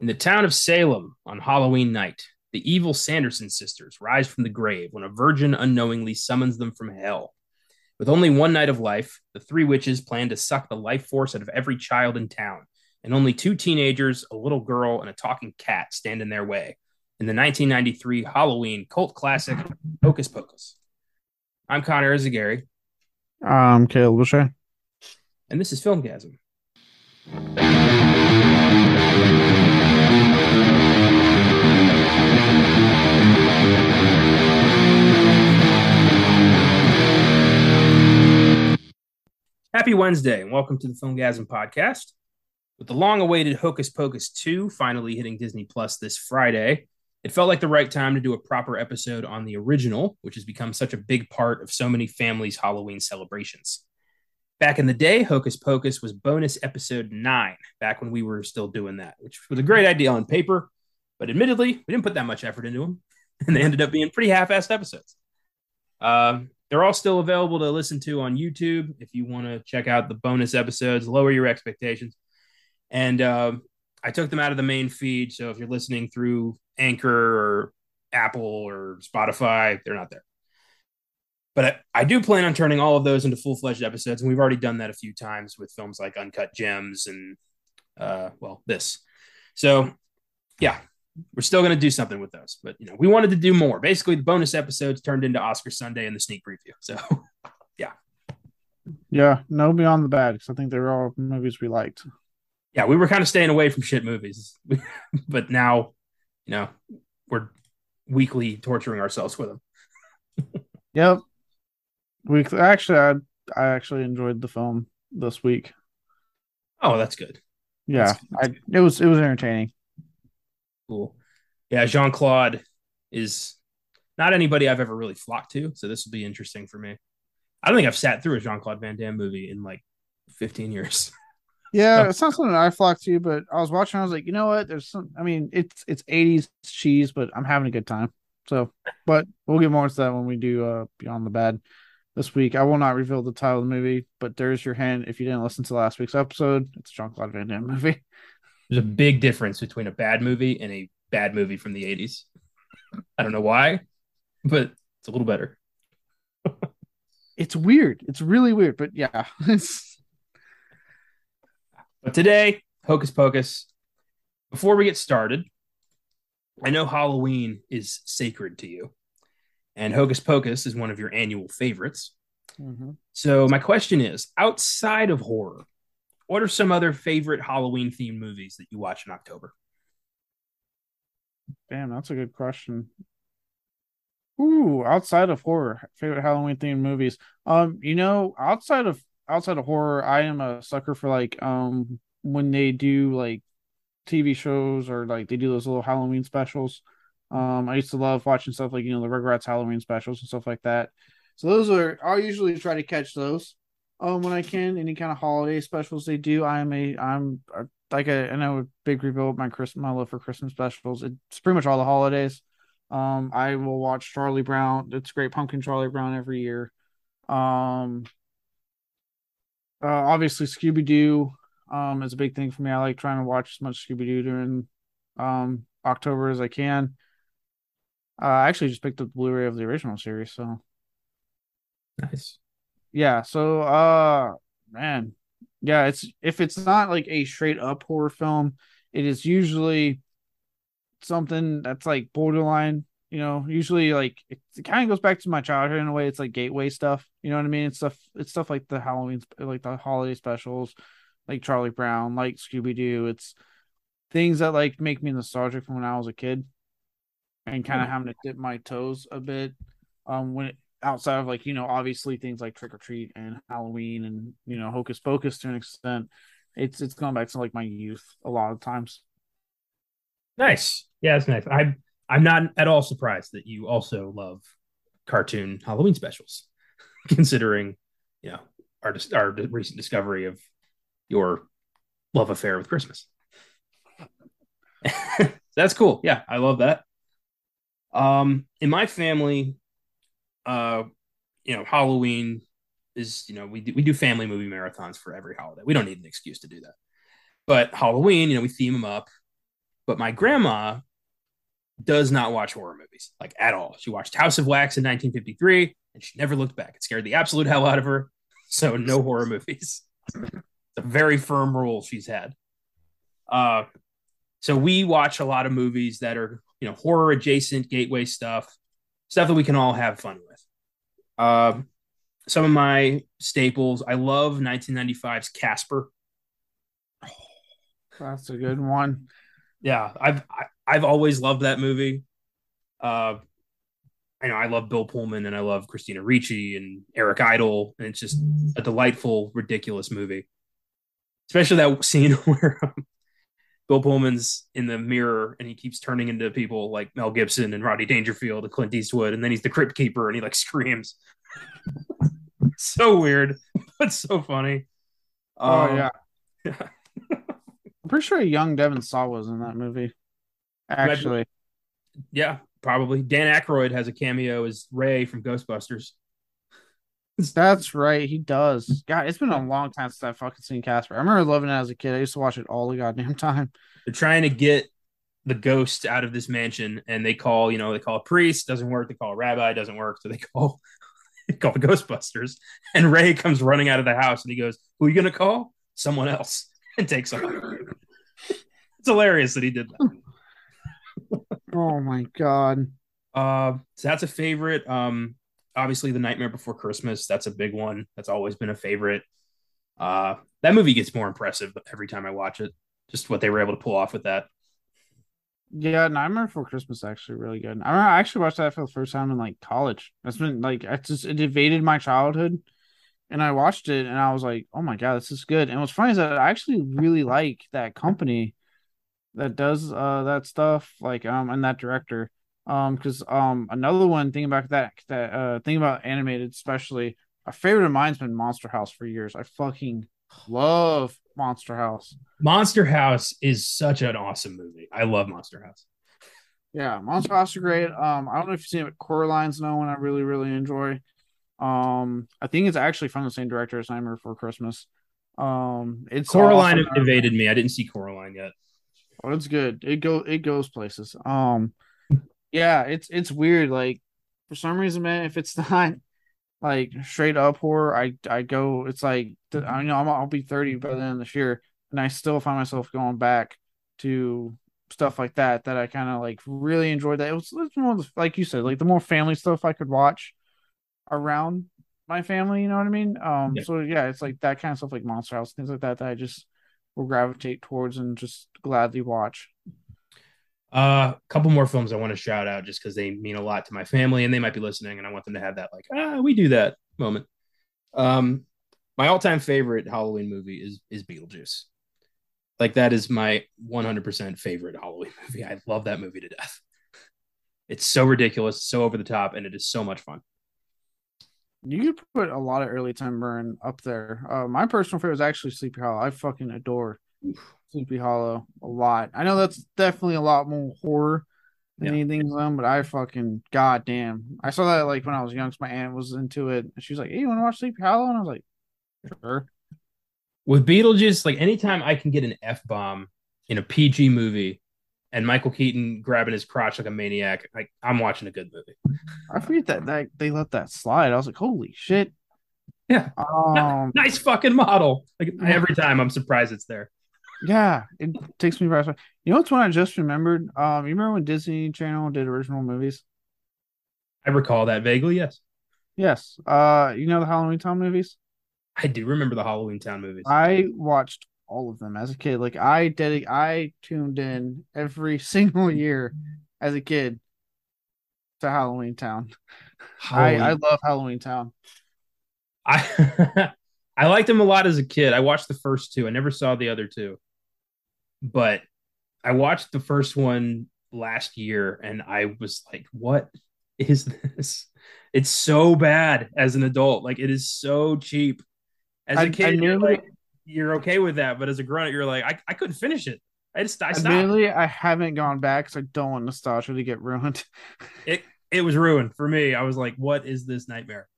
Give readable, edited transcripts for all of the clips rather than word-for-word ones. In the town of Salem on Halloween night, the evil Sanderson sisters rise from the grave when a virgin unknowingly summons them from hell. With only one night of life, the three witches plan to suck the life force out of every child in town, and only two teenagers, a little girl, and a talking cat stand in their way. In the 1993 Halloween cult classic, Hocus Pocus. I'm Connor Eyzaguirre. I'm Caleb Leger. And this is Filmgasm. Happy Wednesday, and welcome to the Filmgasm podcast. With the long-awaited Hocus Pocus 2 finally hitting Disney+ this Friday, it felt like the right time to do a proper episode on the original, which has become such a big part of so many families' Halloween celebrations. Back in the day, Hocus Pocus was bonus episode 9, back when we were still doing that, which was a great idea on paper, but admittedly, we didn't put that much effort into them, and they ended up being pretty half-assed episodes. They're all still available to listen to on YouTube if you want to check out the bonus episodes, lower your expectations. And I took them out of the main feed, so if you're listening through Anchor or Apple or Spotify, they're not there. But I do plan on turning all of those into full-fledged episodes, and we've already done that a few times with films like Uncut Gems and, this. So, yeah, we're still going to do something with those. But, we wanted to do more. Basically, the bonus episodes turned into Oscar Sunday and the sneak preview. So, yeah. Yeah, no Beyond the Bad, because I think they were all movies we liked. Yeah, we were kind of staying away from shit movies, but now, we're weekly torturing ourselves with them. Yep. I actually enjoyed the film this week. Oh, that's good. Yeah, that's good. It was entertaining. Cool. Yeah, Jean-Claude is not anybody I've ever really flocked to, so this will be interesting for me. I don't think I've sat through a Jean-Claude Van Damme movie in like 15 years. Yeah, it's not something I flock to, but I was watching. I was like, you know what? It's 80s cheese, but I'm having a good time. So, but we'll get more into that when we do Beyond the Bad this week. I will not reveal the title of the movie, but there's your hint. If you didn't listen to last week's episode, it's a Jean-Claude Van Damme movie. There's a big difference between a bad movie and a bad movie from the 80s. I don't know why, but it's a little better. It's weird. It's really weird, but yeah, But today, Hocus Pocus. Before we get started, I know Halloween is sacred to you, and Hocus Pocus is one of your annual favorites. Mm-hmm. So my question is, outside of horror, what are some other favorite Halloween-themed movies that you watch in October? Damn, that's a good question. Ooh, outside of horror, favorite Halloween-themed movies. Outside of horror, I am a sucker for like when they do like TV shows or like they do those little Halloween specials. I used to love watching stuff like the Rugrats Halloween specials and stuff like that. So I'll usually try to catch those when I can. Any kind of holiday specials they do, I know a big reveal of my love for Christmas specials. It's pretty much all the holidays. I will watch Charlie Brown. It's Great Pumpkin Charlie Brown every year. Obviously, Scooby-Doo is a big thing for me. I like trying to watch as much Scooby-Doo during October as I can. I actually just picked up the Blu-ray of the original series, so nice. Yeah. So, man, yeah. If it's not like a straight up horror film, it is usually something that's like borderline. Usually like it kind of goes back to my childhood in a way. It's like gateway stuff. You know what I mean? It's stuff like the Halloween, like the holiday specials, like Charlie Brown, like Scooby-Doo. It's things that like make me nostalgic from when I was a kid and kind of having to dip my toes a bit outside of like, obviously things like Trick or Treat and Halloween and, Hocus Pocus to an extent. It's gone back to like my youth a lot of times. Nice. Yeah, it's nice. I'm not at all surprised that you also love cartoon Halloween specials, considering, our recent discovery of your love affair with Christmas. That's cool. Yeah, I love that. In my family, Halloween is, we do family movie marathons for every holiday. We don't need an excuse to do that. But Halloween, we theme them up. But my grandma does not watch horror movies, like, at all. She watched House of Wax in 1953, and she never looked back. It scared the absolute hell out of her. So no horror movies. It's a very firm rule she's had. So we watch a lot of movies that are, you know, horror adjacent, gateway stuff that we can all have fun with. Some of my staples, I love 1995's Casper. That's a good one. Yeah, I've always loved that movie. I know I love Bill Pullman and I love Christina Ricci and Eric Idle, and it's just a delightful, ridiculous movie. Especially that scene where Bill Pullman's in the mirror and he keeps turning into people like Mel Gibson and Rodney Dangerfield and Clint Eastwood, and then he's the Crypt Keeper and he like screams. So weird, but so funny. Yeah. I'm pretty sure a young Devin Saw was in that movie. Actually. Yeah, probably. Dan Aykroyd has a cameo as Ray from Ghostbusters. That's right, he does. God, it's been a long time since I've fucking seen Casper. I remember loving it as a kid. I used to watch it all the goddamn time. They're trying to get the ghosts out of this mansion, and they call, you know, they call a priest, doesn't work. They call a rabbi, doesn't work. So they call the Ghostbusters. And Ray comes running out of the house, and he goes, "Who are you gonna call? Someone else." And takes off. It's hilarious that he did that. Oh my god. So that's a favorite. Obviously, The Nightmare Before Christmas. That's a big one. That's always been a favorite. That movie gets more impressive every time I watch it. Just what they were able to pull off with that. Yeah, Nightmare Before Christmas is actually really good. I actually watched that for the first time in like college. That's been like, it evaded my childhood. And I watched it and I was like, oh my God, this is good. And what's funny is that I actually really like that company that does that stuff, like, and that director. Because another one thing about that thing about animated, especially a favorite of mine's been Monster House for years. I fucking love Monster House. Monster House is such an awesome movie. I love Monster House. Yeah, Monster House are great. I don't know if you've seen it, but Coraline's another one I really, really enjoy. I think it's actually from the same director as Nightmare Before Christmas. It's Coraline awesome. Invaded me. I didn't see Coraline yet. Oh, it's good. It goes places. Yeah, it's weird. Like, for some reason, man, if it's not like straight up horror, I go. It's like, I know I'll be 30 by the end of this year, and I still find myself going back to stuff like that I kind of like really enjoyed. That it was more like you said, like the more family stuff I could watch around my family. You know what I mean? Yeah. So yeah, it's like that kind of stuff, like Monster House, things like that I just will gravitate towards and just gladly watch. A couple more films I want to shout out just because they mean a lot to my family and they might be listening, and I want them to have that like, we do that moment. My all-time favorite Halloween movie is Beetlejuice. Like, that is my 100% favorite Halloween movie. I love that movie to death. It's so ridiculous, so over the top, and it is so much fun. You could put a lot of early Tim Burton up there. My personal favorite is actually Sleepy Hollow. I fucking adore Sleepy Hollow a lot. I know that's definitely a lot more horror than anything else, but I fucking goddamn. I saw that like when I was young, so my aunt was into it. She was like, "Hey, you want to watch Sleepy Hollow?" And I was like, "Sure." With Beetlejuice, like anytime I can get an F-bomb in a PG movie and Michael Keaton grabbing his crotch like a maniac, like, I'm watching a good movie. I forget that they let that slide. I was like, "Holy shit!" Yeah, nice fucking model. Like, every time I'm surprised it's there. Yeah, it takes me by surprise. You know what's one I just remembered? You remember when Disney Channel did original movies? I recall that vaguely, yes. Yes. You know the Halloween Town movies? I do remember the Halloween Town movies. I watched all of them as a kid. Like, I tuned in every single year as a kid to Halloween Town. I love Halloween Town. I liked them a lot as a kid. I watched the first two. I never saw the other two. But I watched the first one last year, and I was like, what is this? It's so bad as an adult. Like, it is so cheap. As a kid, you're okay with that. But as a grown-up, you're like, I couldn't finish it. I stopped. Admittedly, I haven't gone back because I don't want nostalgia to get ruined. It was ruined for me. I was like, what is this nightmare?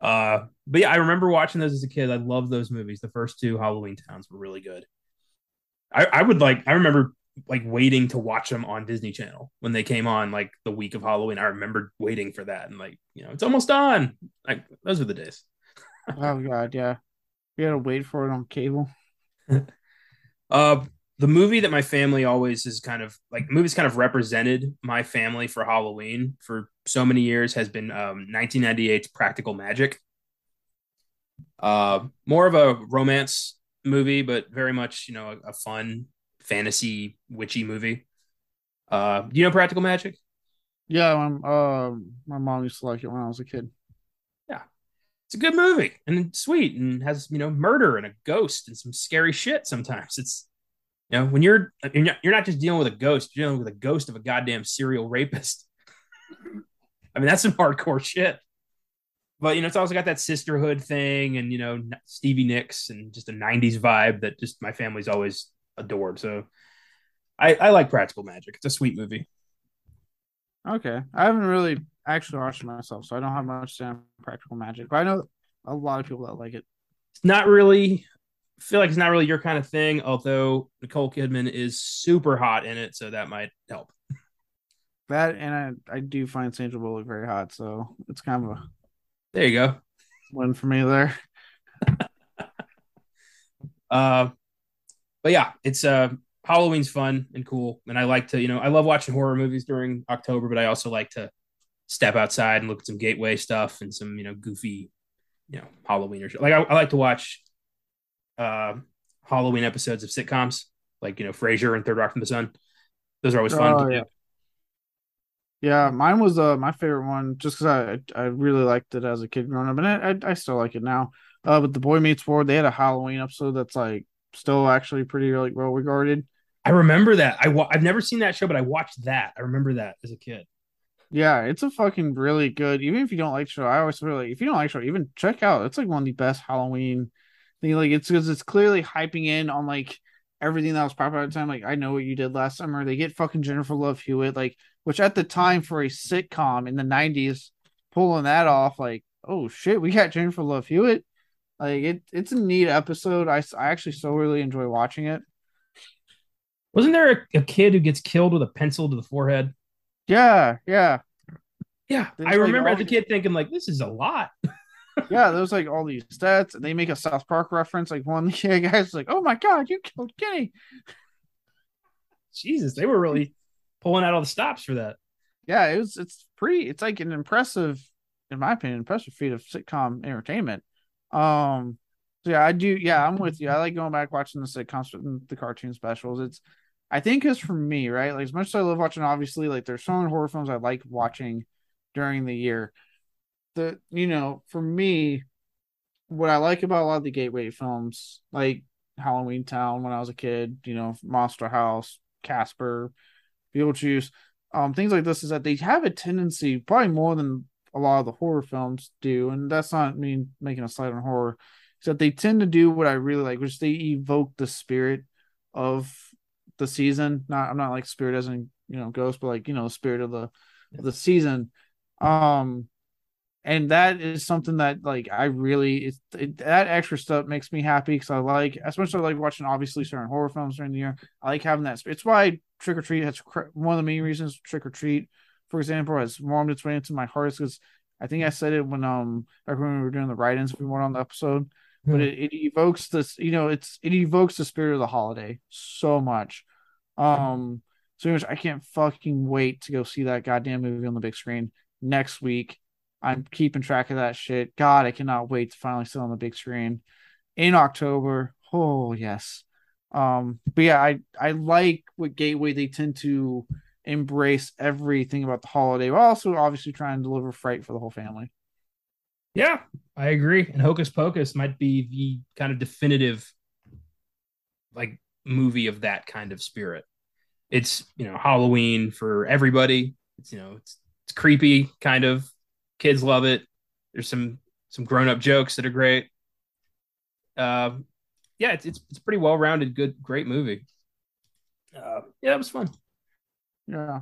But yeah, I remember watching those as a kid. I loved those movies. The first two Halloween Towns were really good. I remember like waiting to watch them on Disney Channel when they came on like the week of Halloween. I remember waiting for that and like, you know, it's almost on. Like those were the days. Oh God, yeah. We had to wait for it on cable. The movie that my family always is kind of like, movies kind of represented my family for Halloween for so many years has been 1998's Practical Magic. More of a romance movie, but very much, you know, a fun fantasy witchy movie. You know Practical Magic? Yeah, my mom used to like it when I was a kid. Yeah, it's a good movie and sweet and has, you know, murder and a ghost and some scary shit sometimes. It's, you know, when you're not just dealing with a ghost, you're dealing with a ghost of a goddamn serial rapist. I mean, that's some hardcore shit. But, you know, it's also got that sisterhood thing and, you know, Stevie Nicks and just a 90s vibe that just my family's always adored. So I like Practical Magic. It's a sweet movie. Okay. I haven't really actually watched it myself, so I don't have much to say on Practical Magic. But I know a lot of people that like it. It's not really, I feel like it's not really your kind of thing, although Nicole Kidman is super hot in it, so that might help. That, and I do find Sandra Bullock very hot, so it's kind of a... There you go. One for me there. But yeah, it's Halloween's fun and cool. And I like to, you know, I love watching horror movies during October, but I also like to step outside and look at some gateway stuff and some, you know, goofy, you know, Halloween or shit. Like I like to watch Halloween episodes of sitcoms, like, you know, Frasier and Third Rock from the Sun. Those are always fun. Oh, yeah. Yeah, mine was my favorite one just because I really liked it as a kid growing up, and I still like it now. But The Boy Meets World, they had a Halloween episode that's like still actually pretty like well regarded. I remember that. I've never seen that show, but I watched that. I remember that as a kid. Yeah, it's a fucking really good. Even if you don't like show, I always feel like if you don't like show, even check out. It's like one of the best Halloween thing. Like it's because it's clearly hyping in on like everything that was popular at the time. Like I Know What You Did Last Summer. They get fucking Jennifer Love Hewitt. Like. Which at the time for a sitcom in the 90s, pulling that off, like, oh shit, we got Jennifer Love Hewitt. Like, it's a neat episode. I actually so really enjoy watching it. Wasn't there a kid who gets killed with a pencil to the forehead? Yeah. Yeah, I remember as a kid thinking, like, this is a lot. Yeah, there's like all these stats. And they make a South Park reference. Like, one of the guys is like, oh my God, you killed Kenny. Jesus, they were really pulling out all the stops for that. Yeah, it's like an impressive, in my opinion, impressive feat of sitcom entertainment. So yeah, I do. Yeah, I'm with you. I like going back, watching the sitcoms and the cartoon specials. I think it's for me, right? Like as much as I love watching, obviously, like there's so many horror films I like watching during the year. You know, for me, what I like about a lot of the gateway films, like Halloween Town when I was a kid, you know, Monster House, Casper, Beetlejuice, things like this, is that they have a tendency, probably more than a lot of the horror films do, and that's not me making a slight on horror, is that they tend to do what I really like, which they evoke the spirit of the season. Not, I'm not like spirit as in, you know, ghost, but like, you know, spirit of the season. And that is something that like I really, that extra stuff makes me happy because I like, as much as I like watching obviously certain horror films during the year, I like having that. It's why Trick or Treat has one of the main reasons. Trick or Treat, for example, has warmed its way into my heart because I think I said it when back when we were doing the write-ins, we weren't on the episode, but it evokes this. You know, it evokes the spirit of the holiday so much. So I can't fucking wait to go see that goddamn movie on the big screen next week. I'm keeping track of that shit. God, I cannot wait to finally sit on the big screen in October. Oh, yes. But yeah, I like what gateway, they tend to embrace everything about the holiday, while also obviously trying to deliver fright for the whole family. Yeah, I agree. And Hocus Pocus might be the kind of definitive like movie of that kind of spirit. It's, you know, Halloween for everybody. It's, you know, it's creepy kind of. Kids love it. There's some grown-up jokes that are great. Yeah, it's a pretty well-rounded, good, great movie. Yeah, it was fun. Yeah.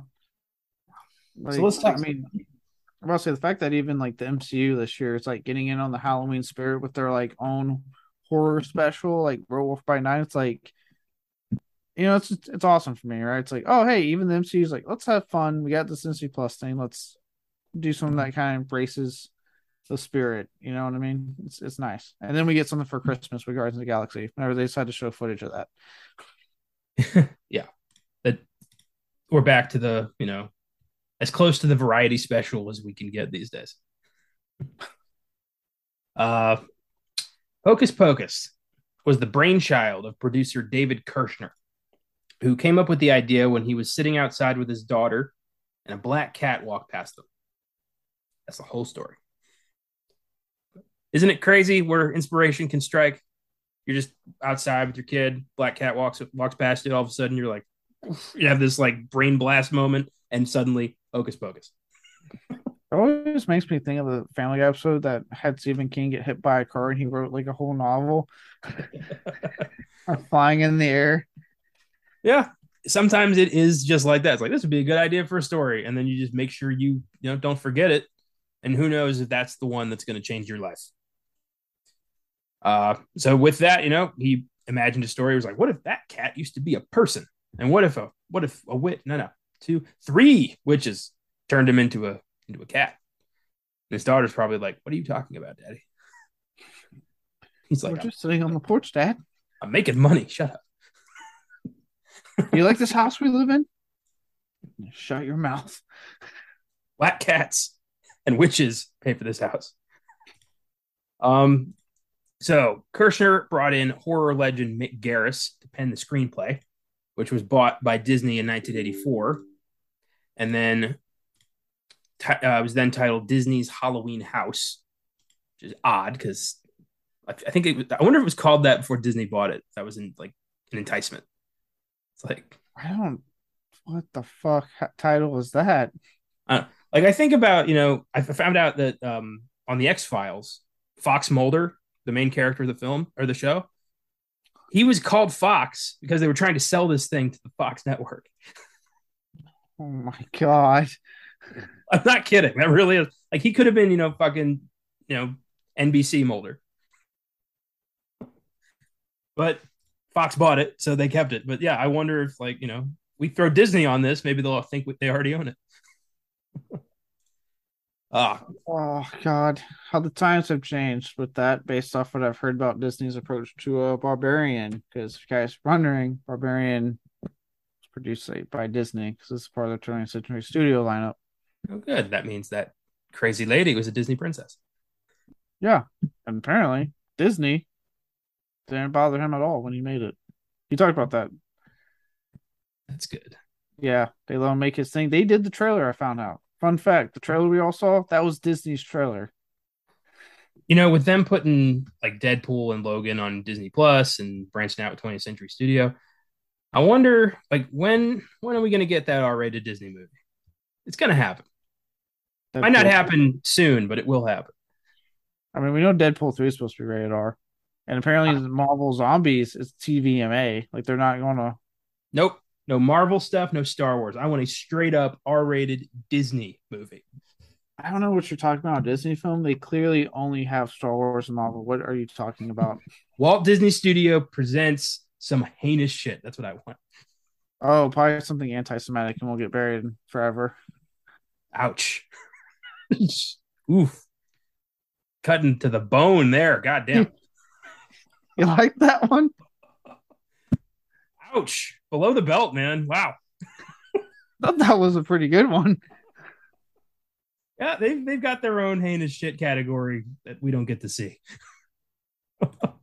Like, so let's talk. I mean, I'm about to say the fact that even like the MCU this year, it's like getting in on the Halloween spirit with their like own horror special, like Werewolf by Night. It's like you know, it's awesome for me, right? It's like, oh, hey, even the MCU is like, let's have fun. We got this Disney Plus thing. Let's do something that kind of embraces the spirit. You know what I mean? It's nice. And then we get something for Christmas with Guardians of the Galaxy whenever they decide to show footage of that. Yeah. But we're back to the, you know, as close to the variety special as we can get these days. Hocus Pocus was the brainchild of producer David Kirshner, who came up with the idea when he was sitting outside with his daughter and a black cat walked past them. That's the whole story. Isn't it crazy where inspiration can strike? You're just outside with your kid, black cat walks past it, all of a sudden you're like, you have this like brain blast moment, and suddenly Hocus Pocus. It always makes me think of the Family Guy episode that had Stephen King get hit by a car and he wrote like a whole novel flying in the air. Yeah. Sometimes it is just like that. It's like, this would be a good idea for a story. And then you just make sure you know, don't forget it. And who knows if that's the one that's going to change your life. So with that, you know, he imagined a story. He was like, what if that cat used to be a person? And what if a witch? No, 2, 3 witches turned him into a cat. And his daughter's probably like, what are you talking about, Daddy? He's like, we're just sitting on the porch, Dad. I'm making money. Shut up. You like this house we live in? Shut your mouth. Black cats and witches pay for this house. So Kirshner brought in horror legend Mick Garris to pen the screenplay, which was bought by Disney in 1984. And then it was then titled Disney's Halloween House, which is odd because I wonder if it was called that before Disney bought it. That was in like an enticement. It's like, what the fuck title was that? Like, I think about, you know, I found out that on the X-Files, Fox Mulder, the main character of the film or the show, he was called Fox because they were trying to sell this thing to the Fox network. Oh my God. I'm not kidding. That really is like, he could have been, you know, fucking, you know, NBC Mulder, but Fox bought it, so they kept it. But yeah, I wonder if, like, you know, we throw Disney on this, maybe they'll think they already own it. Oh God, how the times have changed with that. Based off what I've heard about Disney's approach to Barbarian, because if you guys are wondering, Barbarian was produced by Disney because it's part of the 20th Century Studio lineup. Oh, good. That means that crazy lady was a Disney princess. Yeah. And apparently, Disney didn't bother him at all when he made it. He talked about that. That's good. Yeah. They let him make his thing. They did the trailer, I found out. Fun fact, the trailer we all saw, that was Disney's trailer. You know, with them putting like Deadpool and Logan on Disney Plus and branching out with 20th Century Studio, I wonder, like, when are we going to get that R-rated Disney movie? It's going to happen. Deadpool. Might not happen soon, but it will happen. I mean, we know Deadpool 3 is supposed to be rated R. And apparently Marvel Zombies is TVMA. Like, they're not going to... Nope. No Marvel stuff, no Star Wars. I want a straight-up R-rated Disney movie. I don't know what you're talking about. Disney film? They clearly only have Star Wars and Marvel. What are you talking about? Walt Disney Studio presents some heinous shit. That's what I want. Oh, probably something anti-Semitic and we'll get buried forever. Ouch. Oof. Cutting to the bone there. Goddamn. You like that one? Ouch. Below the belt, man. Wow. Thought that was a pretty good one. Yeah, they've got their own heinous shit category that we don't get to see.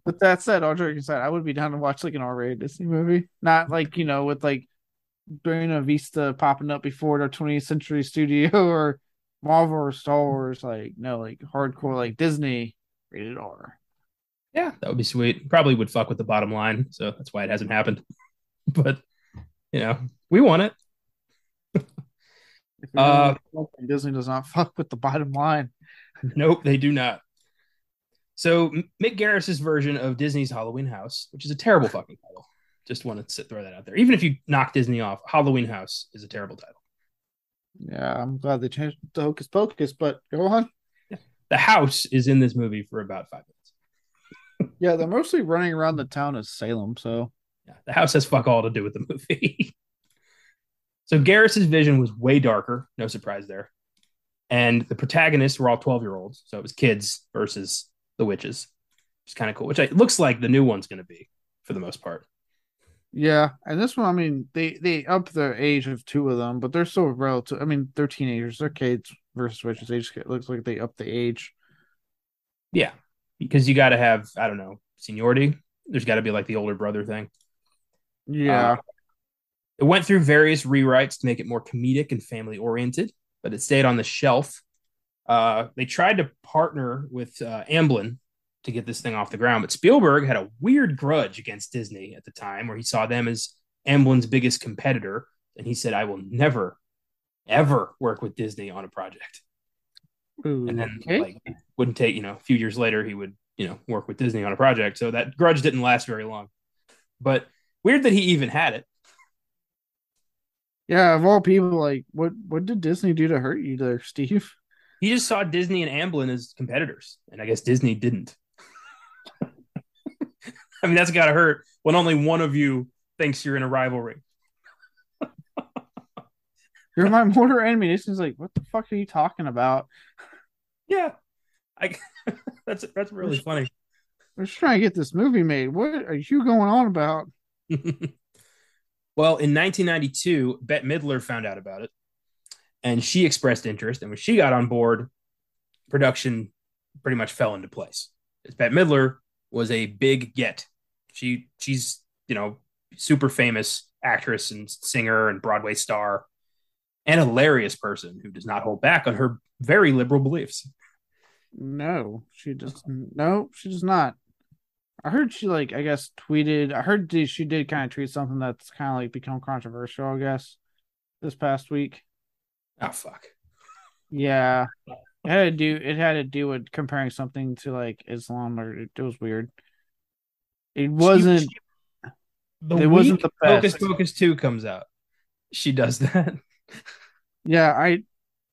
With that said, all joking aside, I would be down to watch like an R-rated Disney movie. Not like, you know, with like Buena Vista popping up before the 20th Century Studio or Marvel or Star Wars. Like, no, like hardcore, like Disney rated R. Yeah, that would be sweet. Probably would fuck with the bottom line. So that's why it hasn't happened. But, you know, we want it. Disney does not fuck with the bottom line. Nope, they do not. So Mick Garris' version of Disney's Halloween House, which is a terrible fucking title. Just want to throw that out there. Even if you knock Disney off, Halloween House is a terrible title. Yeah, I'm glad they changed the Hocus Pocus, but go on. Yeah. The house is in this movie for about 5 minutes. Yeah, they're mostly running around the town of Salem, so... Yeah, the house has fuck all to do with the movie. So Garris's vision was way darker. No surprise there. And the protagonists were all 12-year-olds. So it was kids versus the witches, which is kind of cool, which it looks like the new one's going to be for the most part. Yeah. And this one, I mean, they up the age of two of them, but they're still relative. I mean, they're teenagers. They're kids versus witches. It looks like they up the age. Yeah. Because you got to have, I don't know, seniority. There's got to be like the older brother thing. Yeah. It went through various rewrites to make it more comedic and family oriented, but it stayed on the shelf. They tried to partner with Amblin to get this thing off the ground, but Spielberg had a weird grudge against Disney at the time where he saw them as Amblin's biggest competitor. And he said, I will never, ever work with Disney on a project. Ooh, and then wouldn't take, a few years later, he would, work with Disney on a project. So that grudge didn't last very long, but weird that he even had it. Yeah, of all people, what did Disney do to hurt you there, Steve? He just saw Disney and Amblin as competitors, and I guess Disney didn't. I mean, that's got to hurt when only one of you thinks you're in a rivalry. You're my mortar enemy. Disney's like, what the fuck are you talking about? Yeah, that's really funny. We're just trying to get this movie made. What are you going on about? Well, in 1992, Bette Midler found out about it, and she expressed interest. And when she got on board, production pretty much fell into place. Bette Midler was a big get. She's super famous actress and singer and Broadway star, and hilarious person who does not hold back on her very liberal beliefs. No, she doesn't. No, she does not. I heard she tweeted. I heard she did kind of tweet something that's kind of become controversial, I guess, this past week. Oh fuck. Yeah, it had to do with comparing something to Islam, or it was weird. It wasn't. It wasn't the best. Hocus Pocus 2 comes out. She does that. Yeah,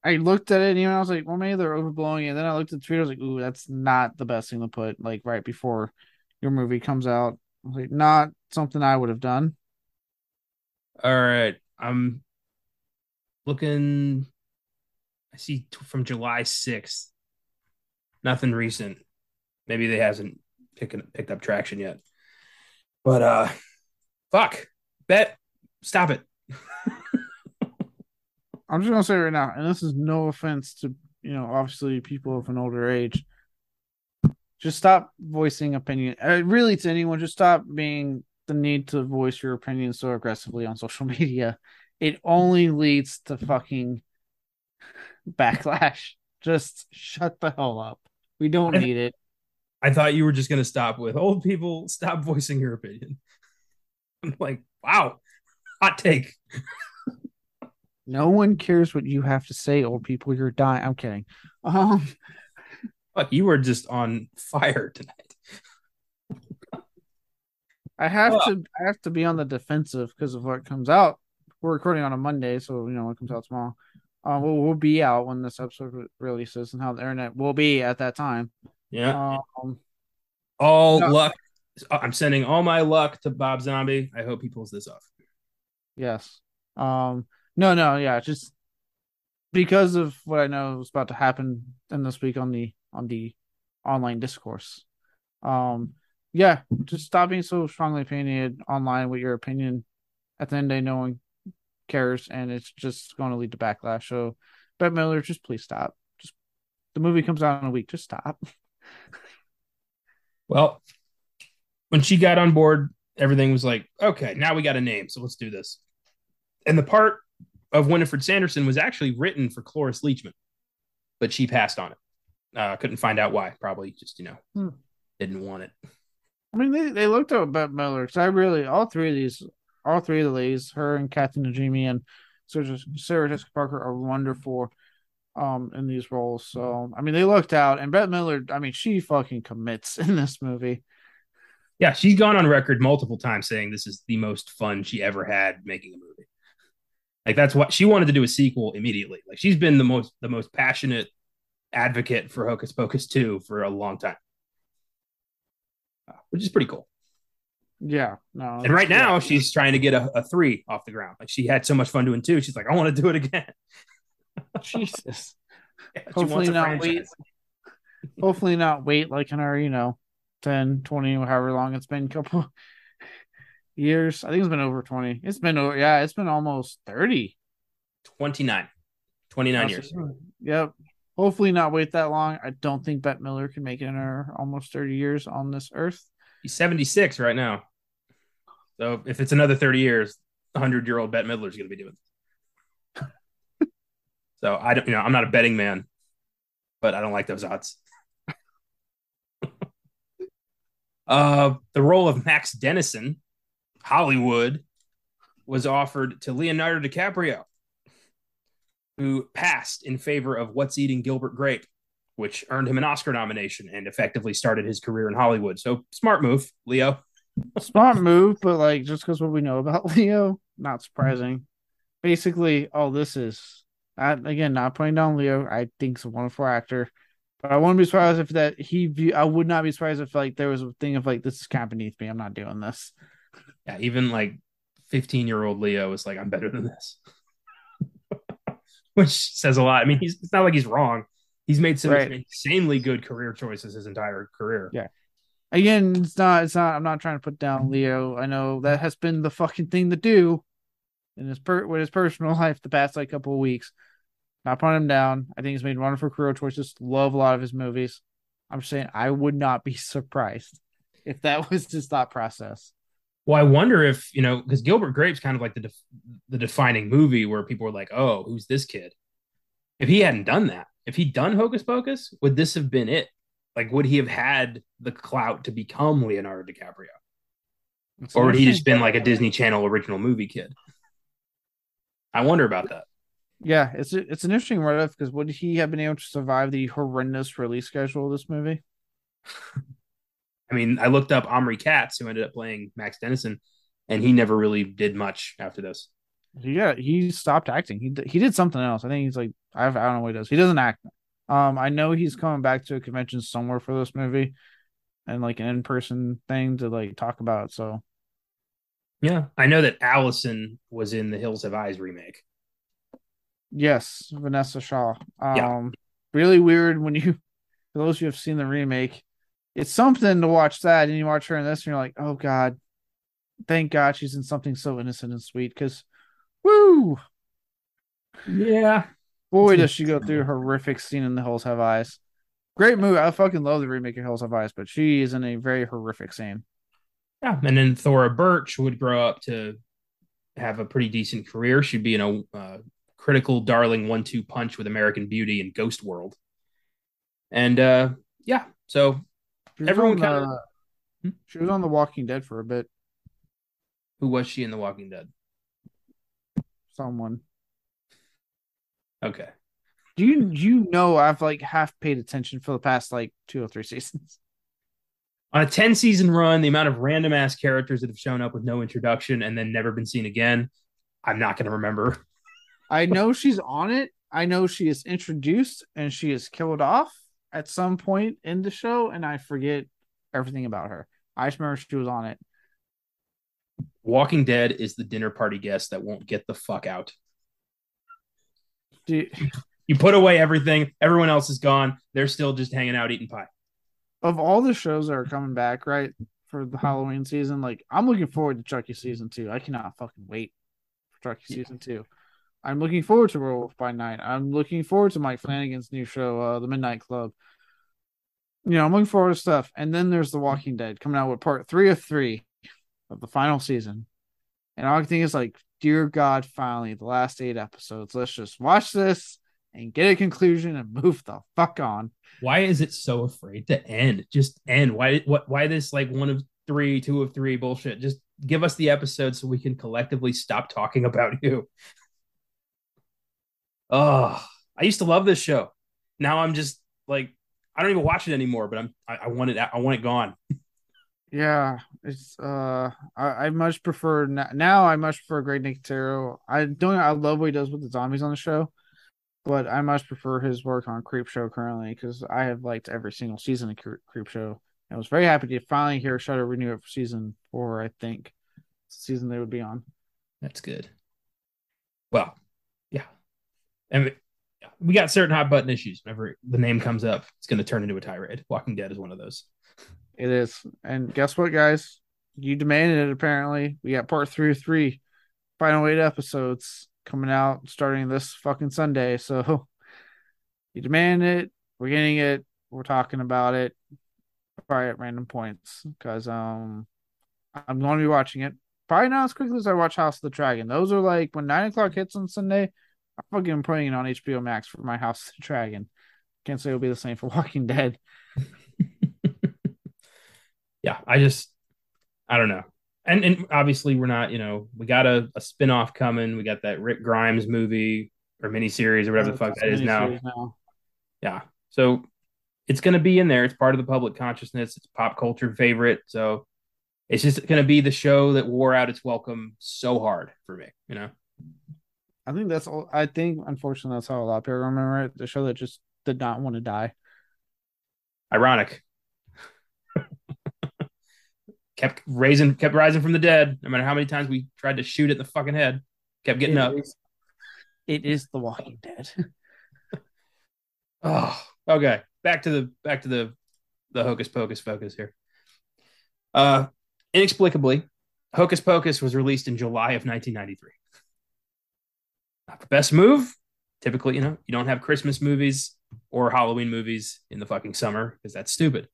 I looked at it and I was like, well, maybe they're overblowing it. And then I looked at the tweet. I was like, ooh, that's not the best thing to put right before your movie comes out. Like, not something I would have done. All right. I'm looking. I see from July 6th. Nothing recent. Maybe they hasn't picked up traction yet. But fuck. Bet. Stop it. I'm just going to say right now, and this is no offense to, obviously people of an older age. Just stop voicing opinion. Really, to anyone, just stop being the need to voice your opinion so aggressively on social media. It only leads to fucking backlash. Just shut the hell up. We don't need it. I thought you were just going to stop with old people. Stop voicing your opinion. I'm like, wow, hot take. No one cares what you have to say, old people. You're dying. I'm kidding. Fuck, you were just on fire tonight. I have to be on the defensive because of what comes out. We're recording on a Monday, so what comes out tomorrow. We'll be out when this episode releases, and how the internet will be at that time. Yeah. Luck. I'm sending all my luck to Bob Zombie. I hope he pulls this off. Yes. No, yeah, just because of what I know is about to happen in this week on the online discourse. Yeah, just stop being so strongly opinionated online with your opinion. At the end of the day, no one cares, and it's just going to lead to backlash. So, Bette Midler, just please stop. Just the movie comes out in a week. Just stop. Well, when she got on board, everything was like, okay, now we got a name, so let's do this. And the part of Winifred Sanderson was actually written for Cloris Leachman, but she passed on it. Couldn't find out why. Probably just, didn't want it. I mean, they looked at Bette Midler because all three of the ladies, her and Kathy Najimy and Sarah Jessica Parker, are wonderful in these roles. So, I mean, they looked out, and Bette Midler, I mean, she fucking commits in this movie. Yeah, she's gone on record multiple times saying this is the most fun she ever had making a movie. That's what she wanted to do, a sequel immediately. She's been the most passionate advocate for Hocus Pocus 2 for a long time, which is pretty cool. Yeah. No. And right now she's trying to get a 3 off the ground. Like, she had so much fun doing 2. She's like, I want to do it again. Jesus. Yeah, hopefully not wait. Hopefully not wait like in our, 10, 20, however long it's been, couple years. I think it's been over 20. It's been over. Yeah. It's been almost 30. 29 years. Yep. Hopefully not wait that long. I don't think Bette Midler can make it in her almost 30 years on this earth. He's 76 right now. So if it's another 30 years, 100-year-old Bette Midler is going to be doing it. So I don't, I'm not a betting man, but I don't like those odds. The role of Max Dennison, Hollywood, was offered to Leonardo DiCaprio, who passed in favor of What's Eating Gilbert Grape, which earned him an Oscar nomination and effectively started his career in Hollywood. So smart move, Leo. Smart move, but just because what we know about Leo, not surprising. Basically, all this is, again, not putting down Leo. I think he's a wonderful actor, but I wouldn't be surprised if I would not be surprised if there was a thing of this is kind of beneath me. I'm not doing this. Yeah, even 15-year-old Leo was I'm better than this. Which says a lot. I mean, it's not like he's wrong. He's made some insanely good career choices his entire career. Yeah. Again, it's not, I'm not trying to put down Leo. I know that has been the fucking thing to do in his personal life the past couple of weeks. Not putting him down. I think he's made wonderful career choices. Love a lot of his movies. I'm just saying I would not be surprised if that was his thought process. Well, I wonder if, because Gilbert Grape's kind of the defining movie where people were like, oh, who's this kid? If he hadn't done that, if he'd done Hocus Pocus, would this have been it? Would he have had the clout to become Leonardo DiCaprio? That's or would he just been a Disney Channel original movie kid? I wonder about that. Yeah, it's an interesting write-off because would he have been able to survive the horrendous release schedule of this movie? I mean, I looked up Omri Katz, who ended up playing Max Dennison, and he never really did much after this. Yeah, he stopped acting. He did something else. I think he's I don't know what he does. He doesn't act. I know he's coming back to a convention somewhere for this movie and an in-person thing to talk about. So, yeah, I know that Allison was in the Hills Have Eyes remake. Yes, Vanessa Shaw. Yeah. Really weird when for those who have seen the remake, it's something to watch that and you watch her in this and you're like, oh God, thank God she's in something so innocent and sweet. Because woo. Yeah. Boy, does she go through a horrific scene in The Hills Have Eyes. Great movie. I fucking love the remake of Hills Have Eyes, but she is in a very horrific scene. Yeah. And then Thora Birch would grow up to have a pretty decent career. She'd be in a critical darling 1-2 punch with American Beauty and Ghost World. And yeah. So everyone kind of. She was on The Walking Dead for a bit. Who was she in The Walking Dead? Someone. Okay. Do you know I've half paid attention for the past 2 or 3 seasons? On a 10-season run, the amount of random ass characters that have shown up with no introduction and then never been seen again, I'm not going to remember. I know she's on it. I know she is introduced and she is killed off at some point in the show, and I forget everything about her. I just remember she was on it. Walking Dead is the dinner party guest that won't get the fuck out. Dude. You put away everything. Everyone else is gone. They're still just hanging out eating pie. Of all the shows that are coming back, right, for the Halloween season, I'm looking forward to Chucky season 2. I cannot fucking wait for Chucky season 2. I'm looking forward to Werewolf by Night. I'm looking forward to Mike Flanagan's new show, The Midnight Club. I'm looking forward to stuff. And then there's The Walking Dead coming out with part 3 of 3 of the final season. And all I think is dear God, finally, the last 8 episodes. Let's just watch this and get a conclusion and move the fuck on. Why is it so afraid to end? Just end. Why this 1 of 3, 2 of 3 bullshit? Just give us the episode so we can collectively stop talking about you. Oh, I used to love this show. Now I'm just I don't even watch it anymore, but I want it out. I want it gone. Yeah, it's I much prefer now. I much prefer Greg Nicotero. I love what he does with the zombies on the show, but I much prefer his work on Creepshow currently because I have liked every single season of Creepshow, I was very happy to finally hear Shudder renew it for season 4, I think. It's the season they would be on. That's good. Well, yeah. And we got certain hot button issues. Whenever the name comes up, it's going to turn into a tirade. Walking Dead is one of those. It is. And guess what, guys? You demanded it, apparently. We got part 3 of 3 final 8 episodes coming out starting this fucking Sunday. So you demanded it. We're getting it. We're talking about it. Probably at random points, because I'm going to be watching it. Probably not as quickly as I watch House of the Dragon. Those are like, when 9 o'clock hits on Sunday, I'm fucking putting it on HBO Max for my House of the Dragon. Can't say it'll be the same for Walking Dead. Yeah, I don't know. And obviously we're not, we got a spinoff coming. We got that Rick Grimes movie or miniseries or whatever the fuck that is now. Yeah. So it's going to be in there. It's part of the public consciousness. It's pop culture favorite. So it's just going to be the show that wore out its welcome so hard for me, I think that's all. I think, unfortunately, that's how a lot of people remember it. The show that just did not want to die. Ironic. kept rising from the dead. No matter how many times we tried to shoot it in the fucking head, kept getting up. It is The Walking Dead. Oh, okay. Back to the Hocus Pocus focus here. Inexplicably, Hocus Pocus was released in July of 1993. Not the best move. Typically, you don't have Christmas movies or Halloween movies in the fucking summer because that's stupid.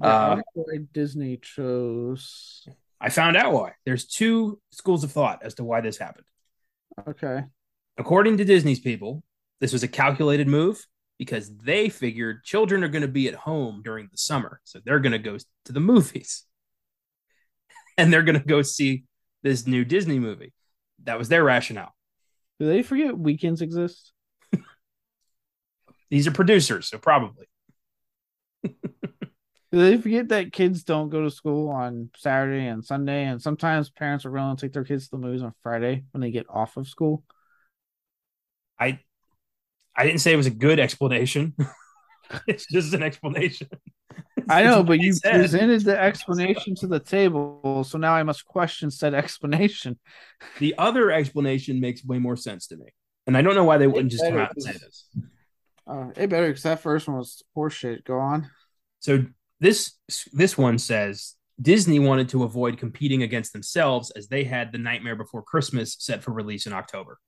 I don't know why Disney chose. I found out why. There's 2 schools of thought as to why this happened. Okay. According to Disney's people, this was a calculated move because they figured children are going to be at home during the summer, so they're going to go to the movies, and they're going to go see this new Disney movie. That was their rationale. Do they forget weekends exist? These are producers, so probably. Do they forget that kids don't go to school on Saturday and Sunday, and sometimes parents are willing to take their kids to the movies on Friday when they get off of school? I didn't say it was a good explanation. It's just an explanation. I know, but you presented the explanation to the table, so now I must question said explanation. The other explanation makes way more sense to me, and I don't know why they wouldn't just come out and say this. It better, because that first one was horseshit. Go on. So this one says Disney wanted to avoid competing against themselves, as they had The Nightmare Before Christmas set for release in October,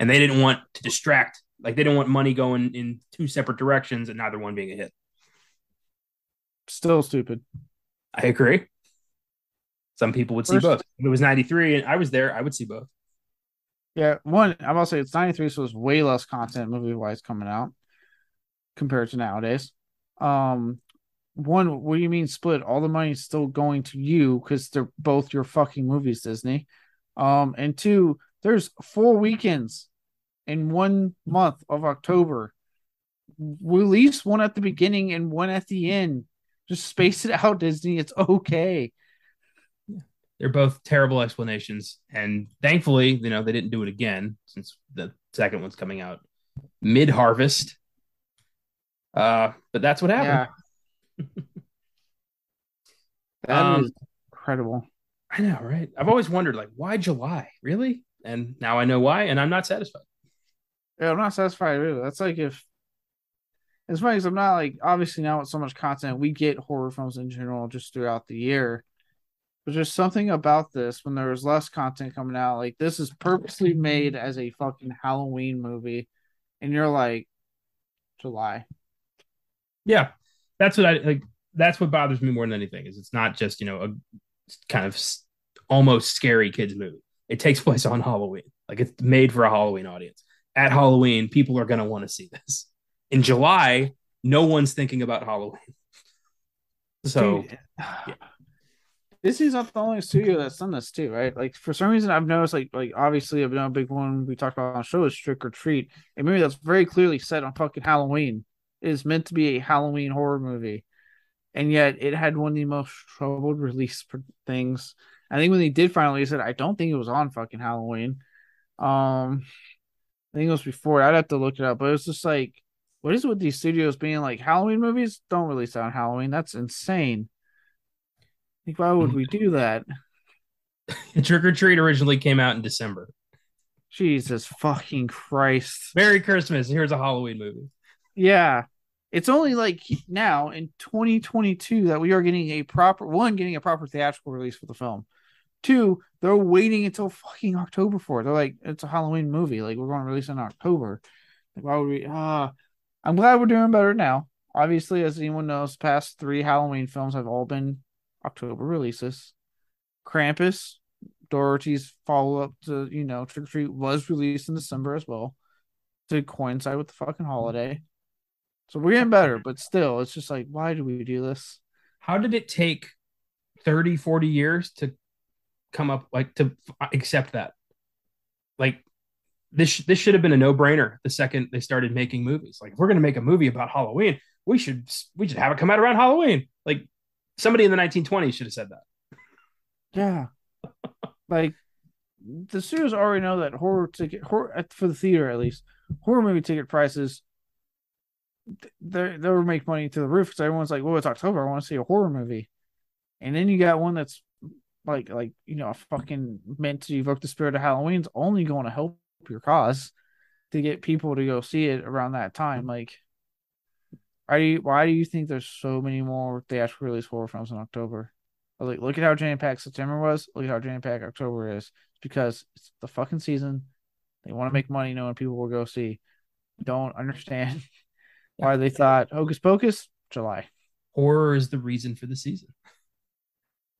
and they didn't want to distract. Like, they don't want money going in 2 separate directions and neither one being a hit. Still stupid. I agree. Some people would see both. If it was 93 and I was there, I would see both. Yeah, one, I'm going to say it's 93, so there's way less content movie-wise coming out compared to nowadays. One, what do you mean split? All the money's still going to you because they're both your fucking movies, Disney. And 2, there's 4 weekends in 1 month of October. Release 1 at the beginning and 1 at the end. Just space it out, Disney. It's okay. They're both terrible explanations. And thankfully, they didn't do it again, since the second one's coming out mid-harvest. But that's what happened. Yeah. That is incredible. I know, right? I've always wondered, why July? Really? And now I know why, and I'm not satisfied. Yeah, I'm not satisfied either. That's like, if it's funny because I'm not obviously now with so much content, we get horror films in general just throughout the year. But there's something about this when there was less content coming out. Like, this is purposely made as a fucking Halloween movie, and you're like, July. Yeah, that's what I like. That's what bothers me more than anything is it's not just a kind of almost scary kids movie. It takes place on Halloween. Like, it's made for a Halloween audience. At Halloween, people are going to want to see this. In July, no one's thinking about Halloween. So, dude, yeah. Disney's not the only studio that's done this too, right? Like, for some reason, I've noticed, obviously, I've been a big one we talked about on the show is Trick or Treat. A movie that's very clearly set on fucking Halloween. It is meant to be a Halloween horror movie. And yet, it had one of the most troubled release things. I think when they did finally release it, I don't think it was on fucking Halloween. I think it was before. I'd have to look it up, but it was just What is with these studios being like, Halloween movies don't release on Halloween? That's insane. Like, why would we do that? Trick or Treat originally came out in December. Jesus fucking Christ. Merry Christmas. Here's a Halloween movie. Yeah. It's only like now in 2022 that we are getting a proper one, getting a proper theatrical release for the film. Two, they're waiting until fucking October for it. They're like, it's a Halloween movie. Like, we're going to release in October. Like, why would we? I'm glad we're doing better now. Obviously, as anyone knows, past three Halloween films have all been October releases. Krampus, Dorothy's follow-up to, you know, Trick or Treat was released in December as well to coincide with the fucking holiday. So we're getting better, but still, it's just like, why do we do this? How did it take 30, 40 years to come up, like, to accept that? Like, this should have been a no-brainer the second they started making movies. Like, if we're going to make a movie about Halloween, we should have it come out around Halloween. Like, somebody in the 1920s should have said that. Yeah. Like, the studios already know that horror for the theater, at least, horror movie ticket prices, they'll make money to the roof because everyone's like, well, it's October, I want to see a horror movie. And then you got one that's like you know, fucking meant to evoke the spirit of Halloween's only going to help your cause to get people to go see it around that time. Like, why do you think there's so many more theatrical release horror films in October? Like, look at how jam-packed September was. Look at how jam-packed October is. It's because it's the fucking season. They want to make money knowing people will go see. Don't understand why they thought Hocus Pocus, July. Horror is the reason for the season.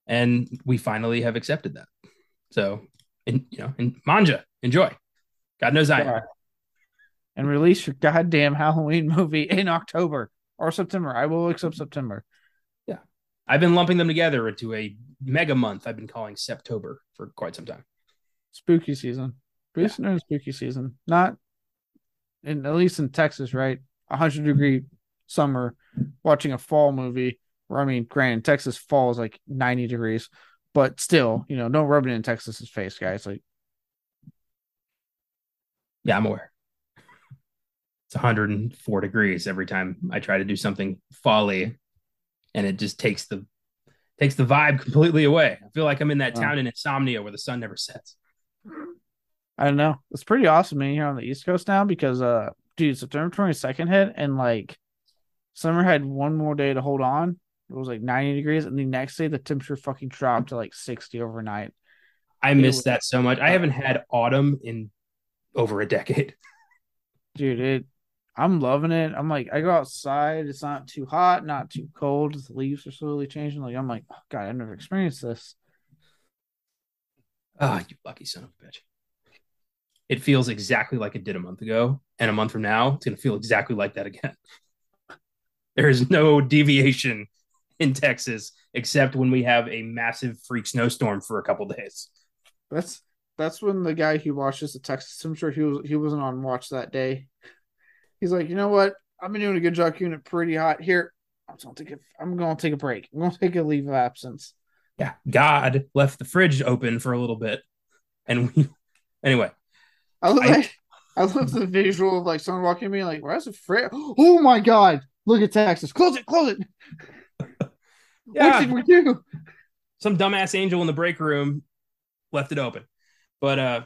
And we finally have accepted that. So, and manja, enjoy. God knows I am. And release your goddamn Halloween movie in October or September. I will accept September. I've been lumping them together into a mega month I've been calling Septober for quite some time. Spooky season. Pretty known spooky season. Not, at least in Texas, right? 100-degree summer, watching a fall movie. Where, I mean, granted, Texas fall is like 90 degrees. But still, you know, don't rub it in Texas's face, guys. Like, yeah, I'm aware. It's 104 degrees every time I try to do something folly. And it just takes the vibe completely away. I feel like I'm in that town in Insomnia where the sun never sets. I don't know. It's pretty awesome being here on the East Coast now because, dude, September 22nd hit and like summer had one more day to hold on. It was like 90 degrees. And the next day the temperature fucking dropped to like 60 overnight. I miss that so much. I haven't had autumn in over a decade. Dude, I'm loving it. I'm like, I go outside. It's not too hot, not too cold. The leaves are slowly changing. Like, I'm like, oh, God, I've never experienced this. Ah, oh, you lucky son of a bitch. It feels exactly like it did a month ago. And a month from now, it's going to feel exactly like that again. There is no deviation in Texas, except when we have a massive freak snowstorm for a couple days. That's when the guy who watches the Texas, I'm sure he wasn't on watch that day. He's like, you know what? I've been doing a good job unit pretty hot here. I'm going to take a break. I'm going to take a leave of absence. Yeah. God left the fridge open for a little bit. And anyway. I love the visual of like someone walking me like, where's the fridge? Oh my God. Look at Texas. Close it. Yeah. What did we do? Some dumbass angel in the break room left it open. But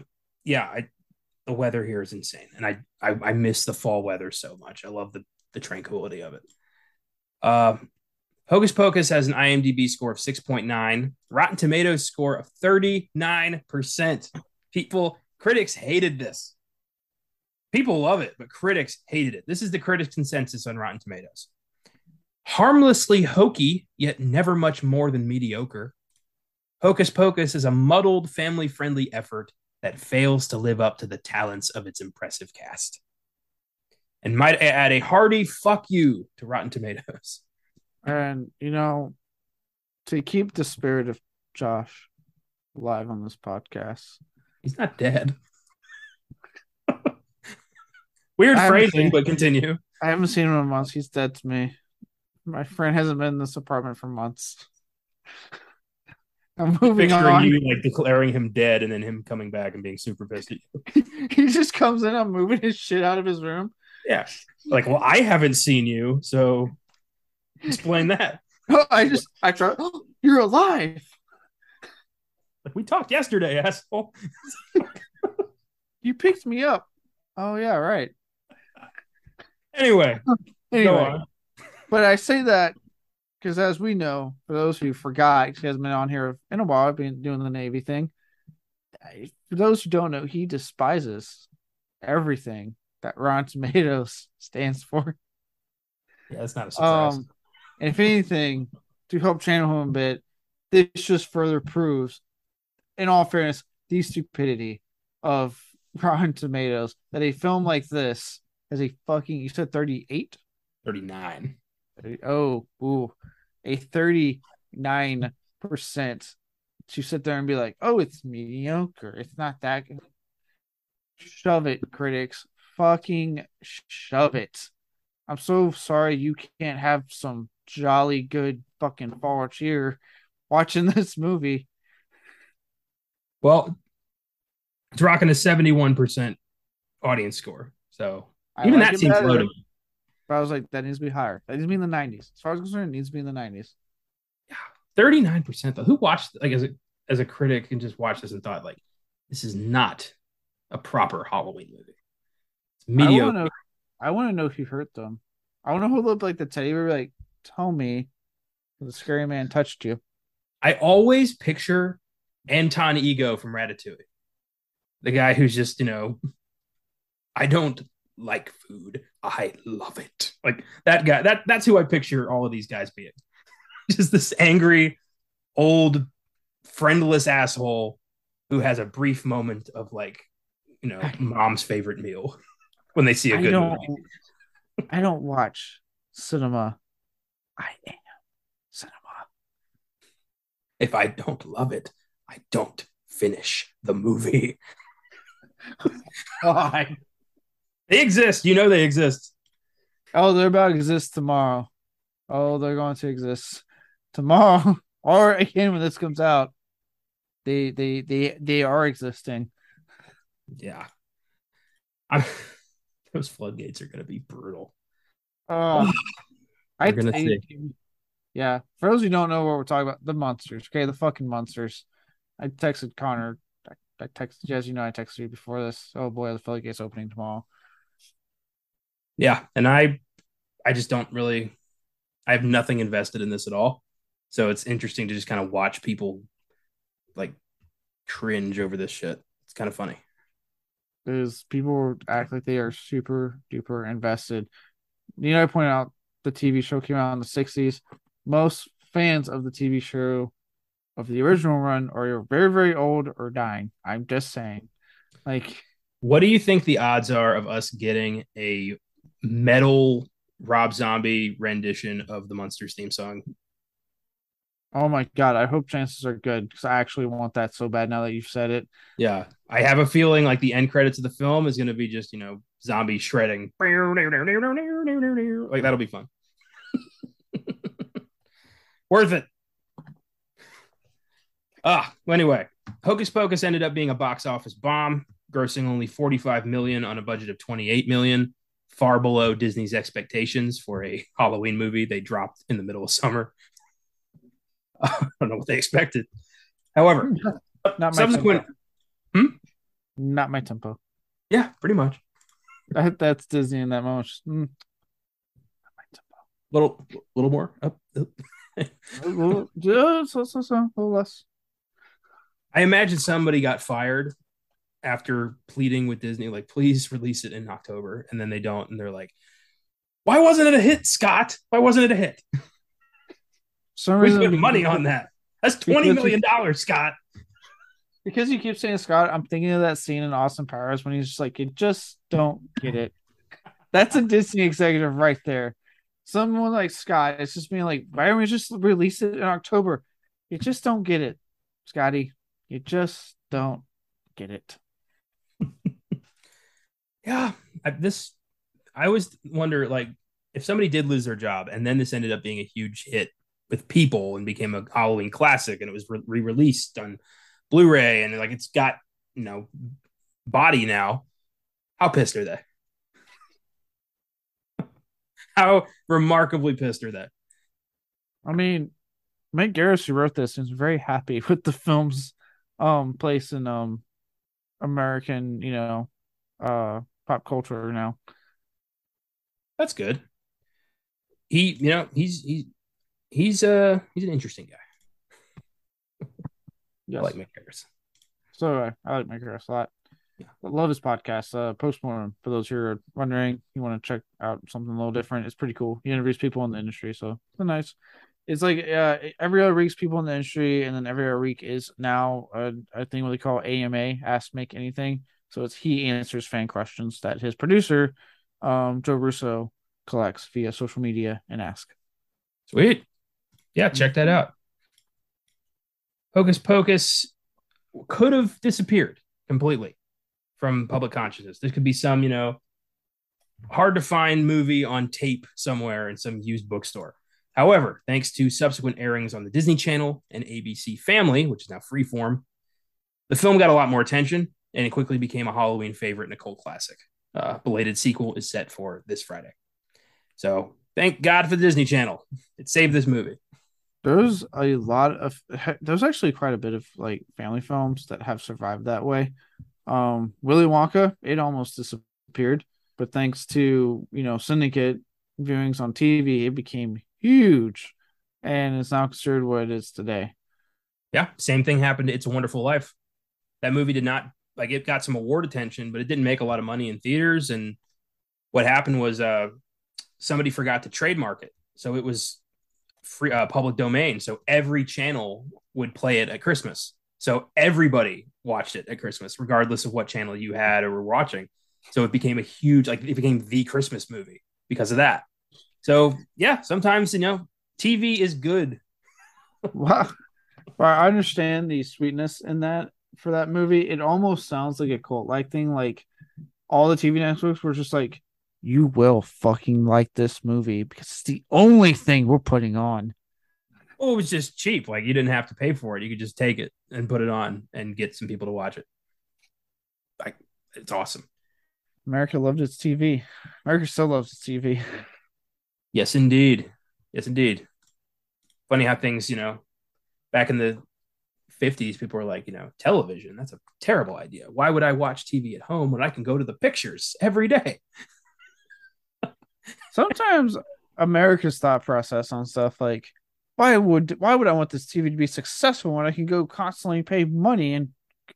the weather here is insane, and I miss the fall weather so much. I love the tranquility of it. Hocus Pocus has an IMDb score of 6.9. Rotten Tomatoes score of 39%. Critics hated this. People love it, but critics hated it. This is the critics' consensus on Rotten Tomatoes. Harmlessly hokey, yet never much more than mediocre. Hocus Pocus is a muddled, family-friendly effort that fails to live up to the talents of its impressive cast. And might add a hearty fuck you to Rotten Tomatoes. And, you know, to keep the spirit of Josh alive on this podcast. He's not dead. Weird phrasing, but continue. I haven't seen him in months. He's dead to me. My friend hasn't been in this apartment for months. I'm moving picturing on. You like declaring him dead and then him coming back and being super pissed at you. He just comes in, I'm moving his shit out of his room. Yeah. Like, well, I haven't seen you, so explain that. I tried. Oh, you're alive. Like, we talked yesterday, asshole. You picked me up. Oh yeah, right. Anyway, go on. But I say that because, as we know, for those who forgot, she hasn't been on here in a while. I've been doing the Navy thing. For those who don't know, he despises everything that Rotten Tomatoes stands for. Yeah, that's not a surprise. And if anything, to help channel him a bit, this just further proves, in all fairness, the stupidity of Rotten Tomatoes, that a film like this has a fucking, you said 38? 39. Oh, ooh. A 39% to sit there and be like, oh, it's mediocre. It's not that good. Shove it, critics. Fucking shove it. I'm so sorry you can't have some jolly good fucking fall cheer watching this movie. Well, it's rocking a 71% audience score. So even that seems low to me. But I was like, that needs to be higher. That needs to be in the 90s. As far as I'm concerned, it needs to be in the 90s. Yeah, 39% though. Who watched, like, as a critic and just watched this and thought, like, this is not a proper Halloween movie. It's mediocre. I want to know if you hurt them. I want to hold up like the teddy bear, like, tell me the scary man touched you. I always picture Anton Ego from Ratatouille. The guy who's just, you know, I don't like food. I love it. Like that guy. That's who I picture all of these guys being. Just this angry, old, friendless asshole who has a brief moment of, like, you know, mom's favorite meal when they see a good movie. I don't watch cinema. I am cinema. If I don't love it, I don't finish the movie. God. They exist. You know they exist. Oh, they're about to exist tomorrow. Oh, they're going to exist tomorrow, or again when this comes out. They are existing. Yeah, those floodgates are going to be brutal. We're gonna see. Yeah, for those who don't know what we're talking about, the monsters. Okay, the fucking monsters. I texted Connor. I texted, as you know, I texted you before this. Oh boy, the floodgates opening tomorrow. Yeah, and I just don't really. I have nothing invested in this at all, so it's interesting to just kind of watch people like cringe over this shit. It's kind of funny. Is people act like they are super duper invested. You know, I pointed out the TV show came out in the 60s. Most fans of the TV show of the original run are very, very old or dying. I'm just saying. Like, what do you think the odds are of us getting a metal Rob Zombie rendition of the Monsters theme song? Oh my God, I hope chances are good because I actually want that so bad now that you've said it. Yeah, I have a feeling like the end credits of the film is going to be just, you know, zombie shredding. Like, that'll be fun. Worth it. Well, anyway, Hocus Pocus ended up being a box office bomb, grossing only $45 million on a budget of $28 million, far below Disney's expectations for a Halloween movie they dropped in the middle of summer. I don't know what they expected. However, not my tempo. Yeah, pretty much. That's Disney in that moment. Not my tempo. Little more up. A little less. I imagine somebody got fired after pleading with Disney, like, please release it in October, and then they don't, and they're like, why wasn't it a hit, Scott? Why wasn't it a hit? We put money on that. That's $20 million, Scott. Because you keep saying Scott, I'm thinking of that scene in Austin Powers when he's just like, you just don't get it. That's a Disney executive right there. Someone like Scott, it's just being like, why don't we just release it in October? You just don't get it, Scotty. You just don't get it. Yeah. I always wonder, like, if somebody did lose their job and then this ended up being a huge hit with people and became a Halloween classic and it was re-released on Blu-ray and, like, it's got, you know, body now, how pissed are they? how remarkably pissed are they? I mean, Mick Garris, who wrote this, is very happy with the film's place in American, pop culture now. That's good. He, he's an interesting guy. Yes. I like Mick Garris. So I like Mick Garris a lot. Yeah. I love his podcast, Postmortem. For those who are wondering, you want to check out something a little different. It's pretty cool. He interviews people in the industry, so it's nice. It's like every other week's people in the industry, and then every other week is now a thing what they call AMA, Ask Make Anything. So it's he answers fan questions that his producer, Joe Russo, collects via social media and ask. Sweet. Yeah, check that out. Hocus Pocus could have disappeared completely from public consciousness. This could be some, hard to find movie on tape somewhere in some used bookstore. However, thanks to subsequent airings on the Disney Channel and ABC Family, which is now Freeform, the film got a lot more attention, and it quickly became a Halloween favorite and a cult classic. Belated sequel is set for this Friday. So thank God for the Disney Channel. It saved this movie. There's a lot of... There's actually quite a bit of family films that have survived that way. Willy Wonka, it almost disappeared. But thanks to, syndicate viewings on TV, it became huge. And it's now considered what it is today. Yeah, same thing happened to It's a Wonderful Life. That movie did not... it got some award attention, but it didn't make a lot of money in theaters. And what happened was somebody forgot to trademark it. So it was free public domain. So every channel would play it at Christmas. So everybody watched it at Christmas, regardless of what channel you had or were watching. So it became a huge, it became the Christmas movie because of that. So yeah, sometimes, TV is good. Wow. Well, I understand the sweetness in that. For that movie, it almost sounds like a cult-like thing. All the TV networks were just like, you will fucking like this movie because it's the only thing we're putting on. Oh, it was just cheap. You didn't have to pay for it. You could just take it and put it on and get some people to watch it. It's awesome. America loved its TV. America still loves its TV. Yes, indeed. Yes, indeed. Funny how things, back in the 50s, people were like, television, that's a terrible idea. Why would I watch TV at home when I can go to the pictures every day? Sometimes America's thought process on stuff like, why would I want this TV to be successful when I can go constantly pay money and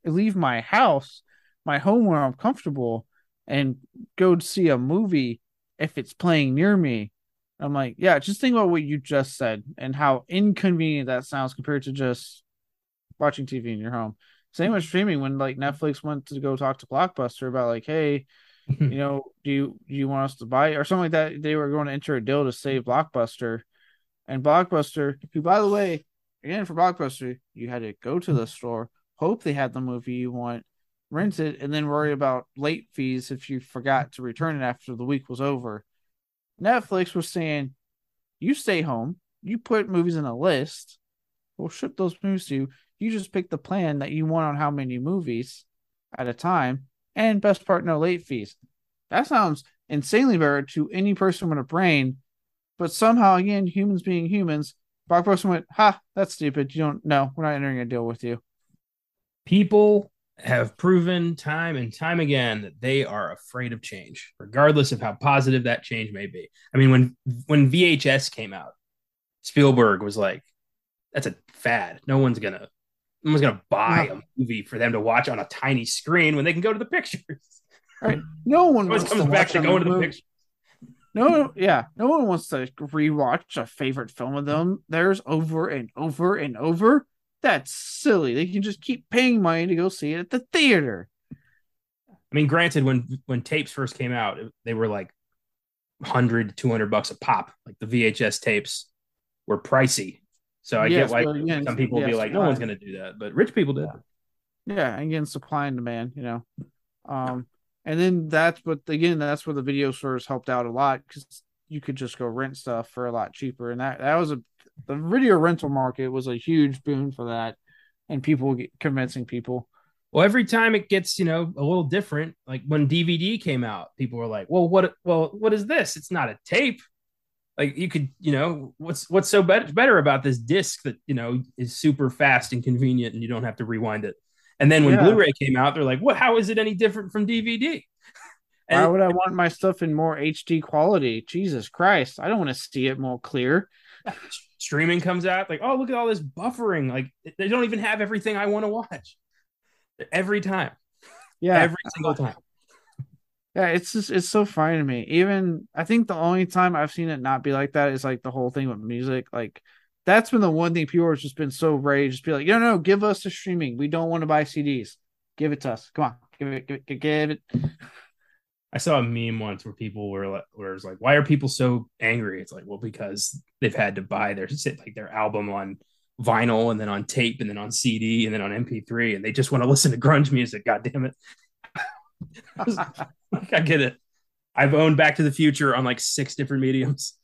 leave my house, my home where I'm comfortable, and go to see a movie if it's playing near me? I'm like, yeah, just think about what you just said and how inconvenient that sounds compared to just watching TV in your home. Same with streaming. When Netflix went to go talk to Blockbuster about hey, do you want us to buy it? Or something like that. They were going to enter a deal to save Blockbuster. And Blockbuster, who, by the way, again, for Blockbuster, you had to go to the store, hope they had the movie you want, rent it, and then worry about late fees if you forgot to return it after the week was over. Netflix was saying, you stay home, you put movies in a list, we'll ship those movies to you. You just pick the plan that you want on how many movies at a time, and best part, no late fees. That sounds insanely better to any person with a brain, but somehow, again, humans being humans, Blockbuster went, ha, that's stupid. We're not entering a deal with you. People have proven time and time again that they are afraid of change, regardless of how positive that change may be. I mean, when VHS came out, Spielberg was like, that's a fad. No one's gonna buy a movie for them to watch on a tiny screen when they can go to the pictures. Right? No one wants comes to back watch to going to the pictures. No one wants to rewatch a favorite film of theirs over and over and over. That's silly. They can just keep paying money to go see it at the theater. I mean, granted, when tapes first came out, they were like $100 to $200 a pop. The VHS tapes were pricey. So get why some people will be like, no one's going to do that. But rich people do. Yeah, again, supply and demand, And then that's where the video stores helped out a lot because you could just go rent stuff for a lot cheaper. And that was the video rental market was a huge boon for that and people convincing people. Well, every time it gets, a little different, when DVD came out, people were like, well, what is this? It's not a tape. Like, you could, you know, what's so better about this disc that, you know, is super fast and convenient and you don't have to rewind it. And then when Blu-ray came out, they're like, what, how is it any different from DVD? And why would I want my stuff in more HD quality? Jesus Christ. I don't want to see it more clear. Streaming comes out like, oh, look at all this buffering. Like, they don't even have everything I want to watch every time. Yeah. Every single time. Yeah, it's just, it's so funny to me. Even, I think the only time I've seen it not be like that is like the whole thing with music. Like, that's been the one thing people have just been so raged. Be like, no, give us the streaming. We don't want to buy CDs. Give it to us. Come on, give it. I saw a meme once where people were like, where it was like, why are people so angry? It's like, well, because they've had to buy their album on vinyl and then on tape and then on CD and then on MP3, and they just want to listen to grunge music. God damn it. I get it. I've owned Back to the Future on like 6 different mediums.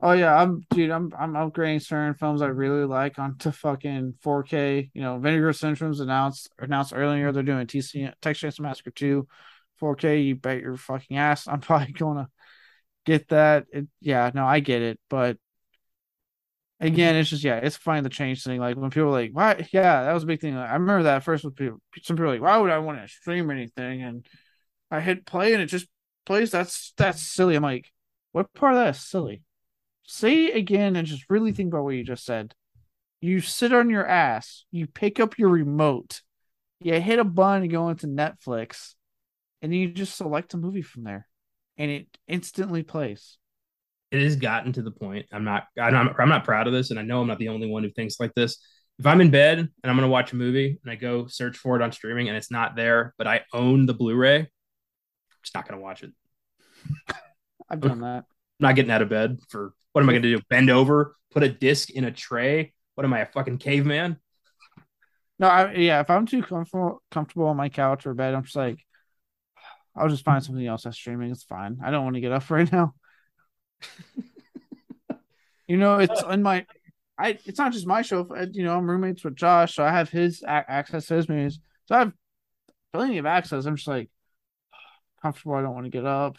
Oh yeah, I'm upgrading certain films I really like onto fucking 4K. You know, Vinegar Syndrome's announced earlier they're doing Texas Chainsaw Massacre 2 4K. You bet your fucking ass I'm probably gonna get that. I get it, but again, it's just it's fine to change thing. Like when people are like, why? Yeah, that was a big thing. Like, I remember that at first with people. Some people are like, why would I want to stream anything? And I hit play and it just plays. That's silly. I'm like, what part of that is silly? Say it again and just really think about what you just said. You sit on your ass, you pick up your remote, you hit a button and go into Netflix, and then you just select a movie from there, and it instantly plays. It has gotten to the point. I'm not proud of this, and I know I'm not the only one who thinks like this. If I'm in bed and I'm going to watch a movie and I go search for it on streaming and it's not there, but I own the Blu-ray, just not going to watch it. I've done that. I'm not getting out of bed for, what am I going to do? Bend over, put a disc in a tray? What am I, a fucking caveman? No, if I'm too comfortable on my couch or bed, I'm just like, I'll just find something else that's streaming. It's fine. I don't want to get up right now. You know, it's in my, it's not just my show. You know, I'm roommates with Josh, so I have his access to his movies. So I have plenty of access. I'm just like, comfortable. I don't want to get up.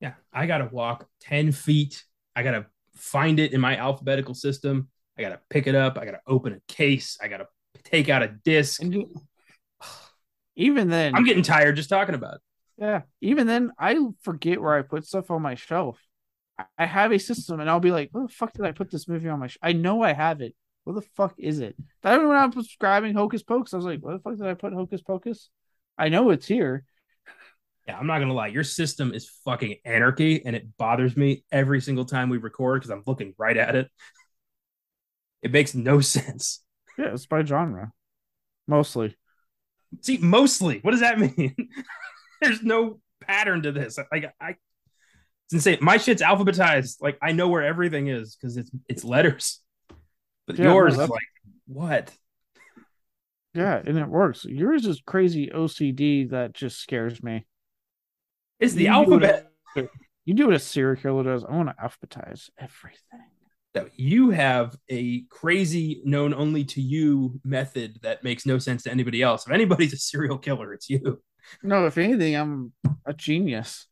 Yeah, I gotta walk 10 feet. I gotta find it in my alphabetical system. I gotta pick it up. I gotta open a case. I gotta take out a disc. Even then, I'm getting tired just talking about it. Yeah, even then, I forget where I put stuff on my shelf. I have a system, and I'll be like, "Where the fuck did I put this movie on my? I know I have it. Where the fuck is it?" That when I was subscribing Hocus Pocus, I was like, "Where the fuck did I put Hocus Pocus? I know it's here." Yeah, I'm not gonna lie. Your system is fucking anarchy, and it bothers me every single time we record because I'm looking right at it. It makes no sense. Yeah, it's by genre, mostly. See, mostly. What does that mean? There's no pattern to this. Like it's insane. My shit's alphabetized. Like I know where everything is because it's letters. But yours is like what? Yeah, and it works. Yours is crazy OCD that just scares me. It's the alphabet. You do what a serial killer does. I want to alphabetize everything. So you have a crazy known only to you method that makes no sense to anybody else. If anybody's a serial killer, it's you. No, if anything, I'm a genius.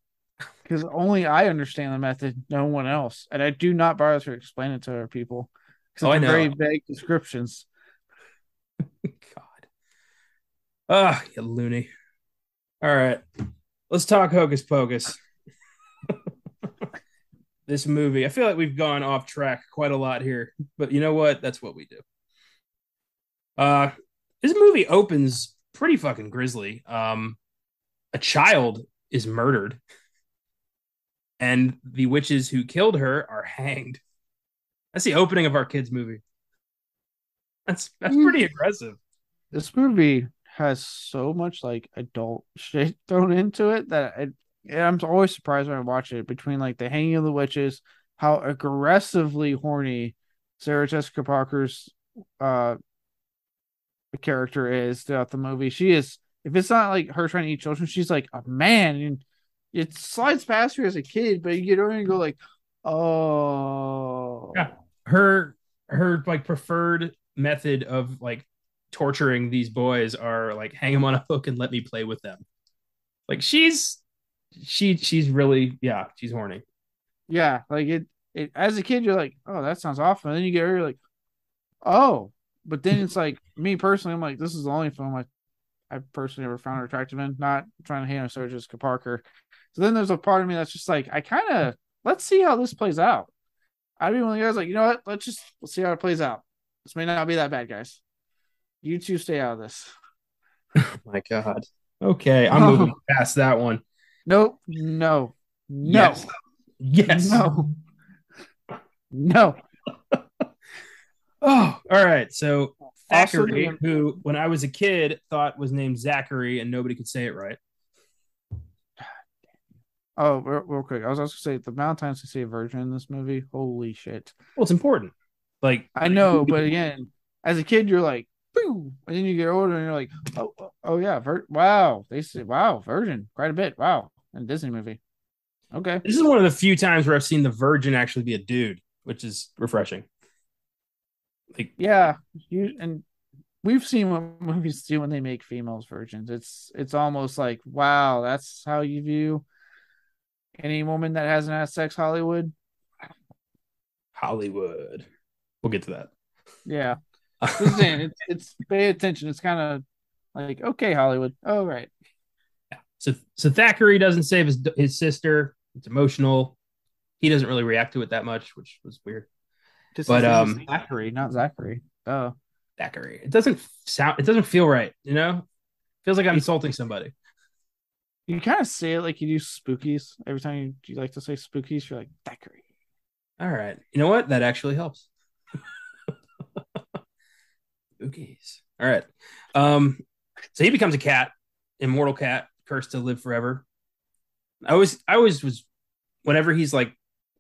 Because only I understand the method, no one else. And I do not bother to explain it to other people. Because I know. Very vague descriptions. God. Ah, you loony. All right. Let's talk Hocus Pocus. This movie. I feel like we've gone off track quite a lot here. But you know what? That's what we do. This movie opens pretty fucking grisly. A child is murdered. And the witches who killed her are hanged. That's the opening of our kids' movie. That's pretty aggressive. This movie has so much like adult shit thrown into it that I'm always surprised when I watch it. Between like the hanging of the witches, how aggressively horny Sarah Jessica Parker's character is throughout the movie. She is, if it's not like her trying to eat children, she's like a man. And it slides past her as a kid, but you get over and go like, oh. Yeah. Her like preferred method of like torturing these boys are like hang them on a hook and let me play with them. Like she's really she's horny. Yeah, like it it, as a kid, you're like, oh, that sounds awful. And then you get here, you're like, oh. But then it's like, me personally, I'm like, this is the only film I personally ever found her attractive in. Not trying to hate on Sarah Jessica Parker. So then there's a part of me that's just like, I kind of, let's see how this plays out. I'd be one of the guys like, you know what? Let's see how it plays out. This may not be that bad, guys. You two stay out of this. Oh, my God. Okay, I'm moving past that one. Nope. No. Yes. No. Oh, all right. So Thackeray, who when I was a kid thought was named Zachary and nobody could say it right. Oh, real quick. I was also going to say the Valentine's to see a virgin in this movie. Holy shit. Well, it's important. Like, I know, but again, as a kid, you're like, boom. And then you get older and you're like, oh yeah. Wow. They say, wow, virgin quite a bit. Wow. In a Disney movie. Okay. This is one of the few times where I've seen the virgin actually be a dude, which is refreshing. Like, yeah, and we've seen what movies do when they make females virgins. It's almost like, wow, that's how you view any woman that hasn't had sex, Hollywood. Hollywood. We'll get to that. Yeah. It's pay attention. It's kind of like, okay, Hollywood. Oh, right. Yeah. So Thackeray doesn't save his sister. It's emotional. He doesn't really react to it that much, which was weird. Just but Thackeray, not Zachary. Oh, Thackeray. It doesn't feel right, you know? It feels like I'm insulting somebody. You kind of say it like you do spookies. Every time you like to say spookies, you're like Thackeray. All right. You know what? That actually helps. Spookies. All right. So he becomes a cat, immortal cat, cursed to live forever. I always was, whenever he's like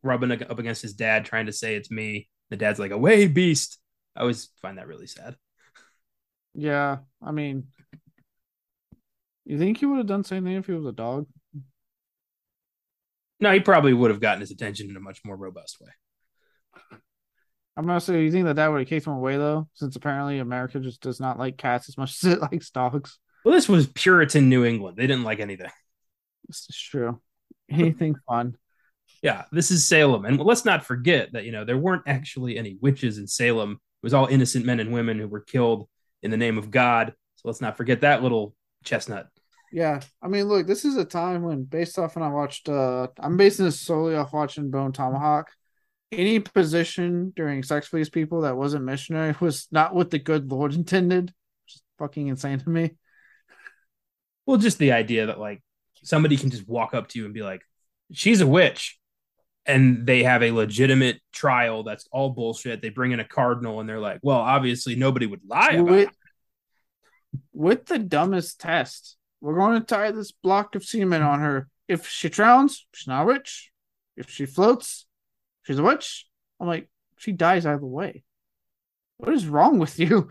rubbing up against his dad, trying to say it's me. The dad's like, away, beast. I always find that really sad. Yeah, I mean, you think he would have done the same thing if he was a dog? No, he probably would have gotten his attention in a much more robust way. I'm not sure. You think that would have kicked him away, though? Since apparently America just does not like cats as much as it likes dogs. Well, this was Puritan New England. They didn't like anything. This is true. Anything fun. Yeah, this is Salem. And let's not forget that, you know, there weren't actually any witches in Salem. It was all innocent men and women who were killed in the name of God. So let's not forget that little chestnut. Yeah, I mean, look, this is a time when, based off when I watched, I'm basing this solely off watching Bone Tomahawk. Any position during sex for these people that wasn't missionary was not what the good Lord intended. Just fucking insane to me. Well, just the idea that, like, somebody can just walk up to you and be like, she's a witch. And they have a legitimate trial. That's all bullshit. They bring in a cardinal and they're like, well, obviously nobody would lie about it. With the dumbest test, we're going to tie this block of semen on her. If she drowns, she's not a witch. If she floats, she's a witch. I'm like, she dies either way. What is wrong with you?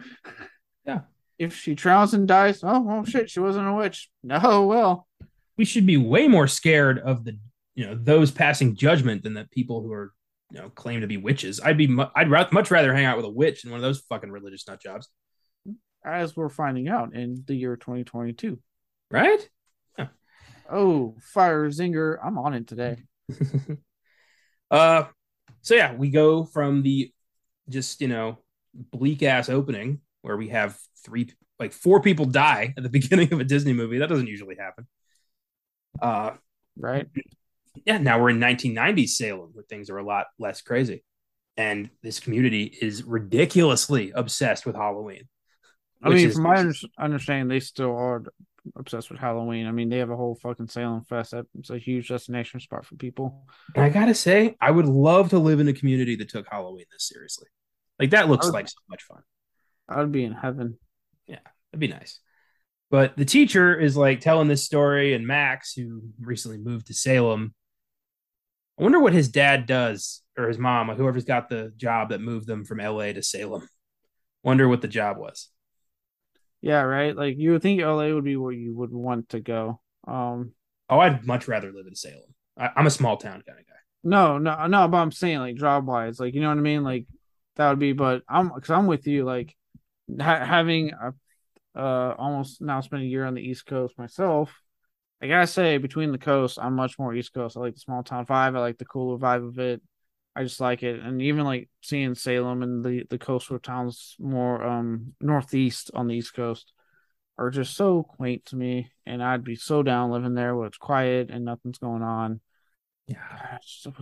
Yeah. If she drowns and dies, oh shit, she wasn't a witch. No, well. We should be way more scared of the, you know, those passing judgment than the people who are, you know, claim to be witches. I'd much rather hang out with a witch than one of those fucking religious nut jobs. As we're finding out in the year 2022. Right? Yeah. Oh, fire zinger. I'm on it today. So yeah, we go from the just, you know, bleak ass opening where we have four people die at the beginning of a Disney movie. That doesn't usually happen. Right. Yeah, now we're in 1990s Salem, where things are a lot less crazy. And this community is ridiculously obsessed with Halloween. I mean, from my understanding, they still are obsessed with Halloween. I mean, they have a whole fucking Salem Fest. It's a huge destination spot for people. And I gotta say, I would love to live in a community that took Halloween this seriously. Like, that looks like so much fun. I would be in heaven. Yeah, that'd be nice. But the teacher is, like, telling this story, and Max, who recently moved to Salem, I wonder what his dad does, or his mom, or whoever's got the job that moved them from LA to Salem. Wonder what the job was. Yeah, right? Like, you would think LA would be where you would want to go. I'd much rather live in Salem. I'm a small town kind of guy. No, but I'm saying, like, job-wise, like, you know what I mean? Like, that would be, but I'm with you, like, having a almost now spent a year on the East Coast myself. I gotta say, between the coast, I'm much more East Coast. I like the small town vibe. I like the cooler vibe of it. I just like it. And even like seeing Salem and the coastal towns more northeast on the East Coast are just so quaint to me. And I'd be so down living there where it's quiet and nothing's going on. Yeah,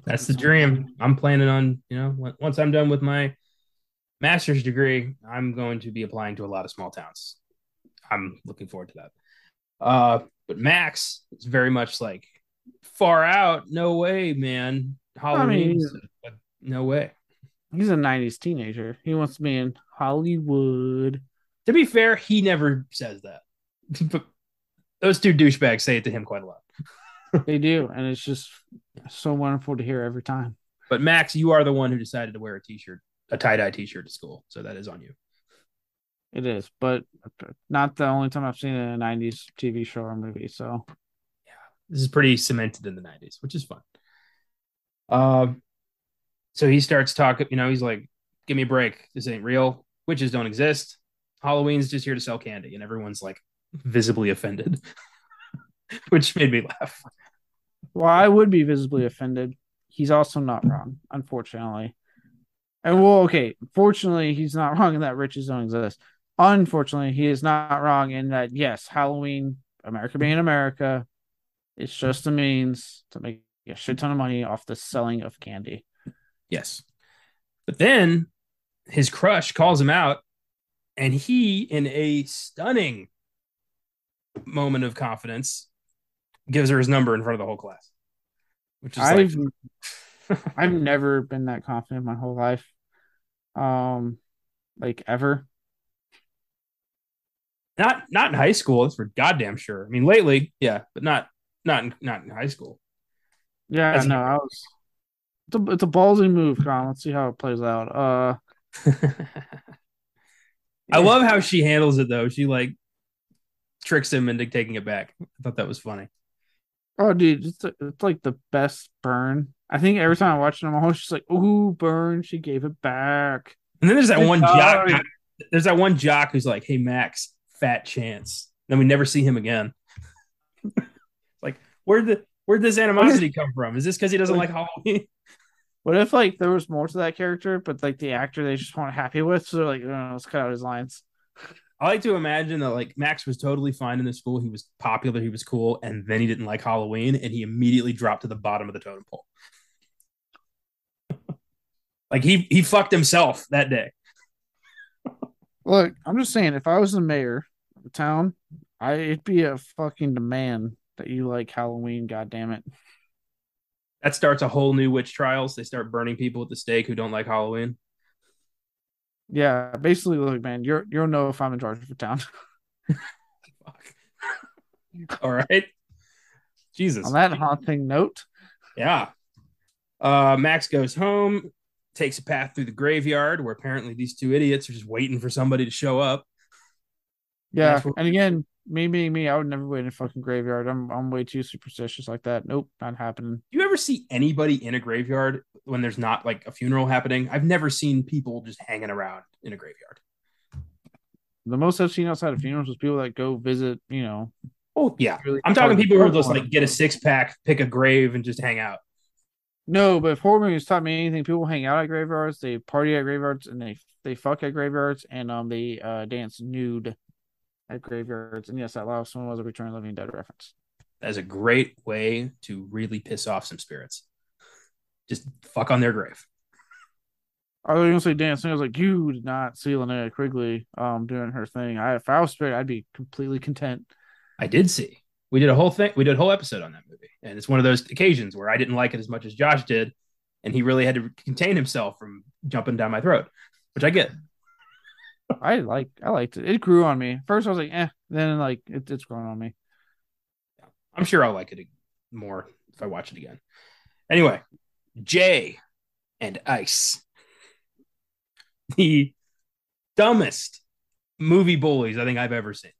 that's the dream. I'm planning on, you know, once I'm done with my master's degree, I'm going to be applying to a lot of small towns. I'm looking forward to that. But Max is very much like far out. No way, man. Halloween, I mean, no way. He's a 90s teenager. He wants to be in Hollywood. To be fair, he never says that. But those two douchebags say it to him quite a lot. They do, and it's just so wonderful to hear every time. But Max, you are the one who decided to wear a t-shirt, a tie-dye t-shirt to school, so that is on you. It is, but not the only time I've seen it in a 90s TV show or movie, so... Yeah, this is pretty cemented in the 90s, which is fun. So he starts talking, you know, he's like, give me a break. This ain't real. Witches don't exist. Halloween's just here to sell candy. And everyone's like visibly offended, which made me laugh. Well, I would be visibly offended. He's also not wrong, unfortunately. And well, okay. Fortunately, he's not wrong in that witches don't exist. Unfortunately, he is not wrong in that. Yes. Halloween, America being America. It's just a means to make a shit ton of money off the selling of candy. Yes. But then his crush calls him out, and he, in a stunning moment of confidence, gives her his number in front of the whole class. Which is I've never been that confident my whole life. Like ever. Not in high school, that's for goddamn sure. I mean lately, yeah, but not in high school. Yeah, that's no, I was. It's a ballsy move, Con. Let's see how it plays out. I love how she handles it though. She like tricks him into taking it back. I thought that was funny. Oh, dude, it's like the best burn. I think every time I watch it, I'm always just like, "Ooh, burn!" She gave it back. And then there's that one jock. There's that one jock who's like, "Hey, Max, fat chance." Then we never see him again. Like, where'd this animosity come from? Is this because he doesn't like Halloween? What if like there was more to that character, but like the actor they just weren't happy with, so they're like, oh, let's cut out his lines. I like to imagine that like Max was totally fine in the school, he was popular, he was cool, and then he didn't like Halloween, and he immediately dropped to the bottom of the totem pole. Like he fucked himself that day. Look, I'm just saying, if I was the mayor of the town, it'd be a fucking demand that you like Halloween, goddammit. That starts a whole new witch trials. They start burning people at the stake who don't like Halloween. Yeah, basically, look, man, you'll know if I'm in charge of the town. Fuck. All right. Jesus. On that haunting note. Yeah. Max goes home, takes a path through the graveyard where apparently these two idiots are just waiting for somebody to show up. Yeah, and again... Me being me, I would never wait in a fucking graveyard. I'm way too superstitious like that. Nope, not happening. Do you ever see anybody in a graveyard when there's not like a funeral happening? I've never seen people just hanging around in a graveyard. The most I've seen outside of funerals is people that go visit, you know. Oh yeah, really, I'm talking people who are just like get a six pack, pick a grave, and just hang out. No, but if horror movies taught me anything, people hang out at graveyards, they party at graveyards, and they fuck at graveyards, and they dance nude at graveyards. And yes, that last one was a Return of the Living Dead reference. That's a great way to really piss off some spirits. Just fuck on their grave. I was going to say dancing. I was like, you did not see Linnea Quigley doing her thing. If I was spirit, I'd be completely content. I did see. We did a whole thing. We did a whole episode on that movie. And it's one of those occasions where I didn't like it as much as Josh did. And he really had to contain himself from jumping down my throat, which I get. I liked it. It grew on me. First, I was like, eh. Then, like, it's grown on me. I'm sure I'll like it more if I watch it again. Anyway, Jay and Ice, the dumbest movie bullies I think I've ever seen.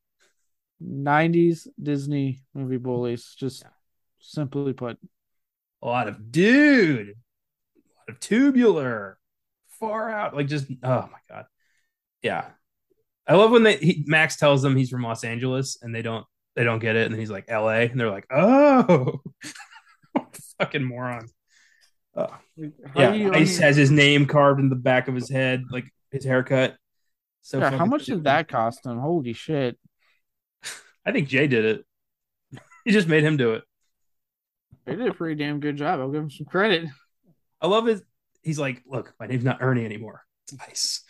90s Disney movie bullies, just simply put. A lot of dude, a lot of tubular, far out, like just, oh my God. Yeah, I love when Max tells them he's from Los Angeles and they don't get it, and then he's like LA, and they're like, oh, fucking moron. Ice has his name carved in the back of his head, like his haircut. So yeah, how much did that cost him? Holy shit. I think Jay did it. He just made him do it. They did a pretty damn good job. I'll give him some credit. I love it. He's like, look, my name's not Ernie anymore. It's Ice.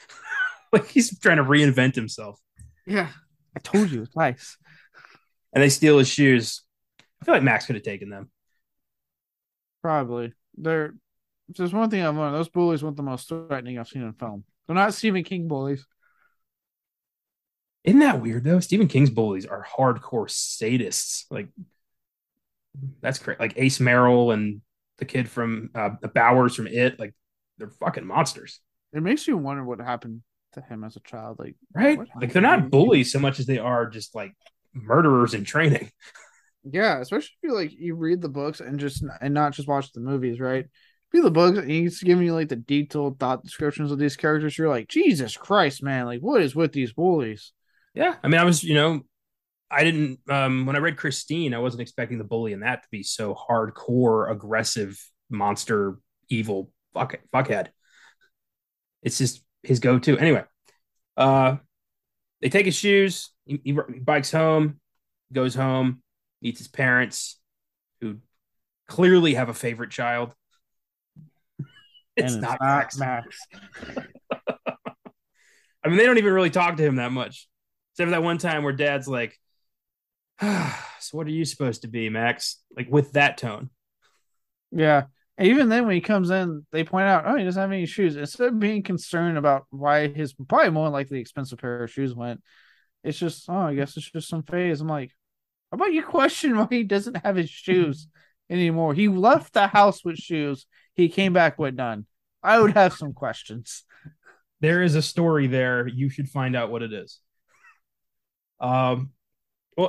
Like he's trying to reinvent himself. Yeah. I told you it's Ice. And they steal his shoes. I feel like Max could have taken them. Probably. They're there's one thing I've learned. Those bullies weren't the most threatening I've seen in film. They're not Stephen King bullies. Isn't that weird though? Stephen King's bullies are hardcore sadists. Like that's crazy. Like Ace Merrill and the kid from the Bowers from It. Like they're fucking monsters. It makes you wonder what happened to him as a child. Like right? Like they're not bullies so much as they are just like murderers in training. Yeah, especially if you like you read the books and not just watch the movies. Right? Read the books and he's giving you like the detailed thought descriptions of these characters. You're like, Jesus Christ, man! Like what is with these bullies? Yeah, I mean, I was, you know, I didn't, when I read Christine, I wasn't expecting the bully in that to be so hardcore, aggressive, monster, evil, fuckhead. It's just his go-to. Anyway, they take his shoes, he bikes home, goes home, meets his parents, who clearly have a favorite child. It's not Max. I mean, they don't even really talk to him that much. Except for that one time where Dad's like, so what are you supposed to be, Max? Like with that tone. Yeah. And even then when he comes in, they point out, oh, he doesn't have any shoes. Instead of being concerned about why his probably more likely expensive pair of shoes went, it's just, oh, I guess it's just some phase. I'm like, how about you question why he doesn't have his shoes anymore? He left the house with shoes. He came back with none. I would have some questions. There is a story there. You should find out what it is. Well,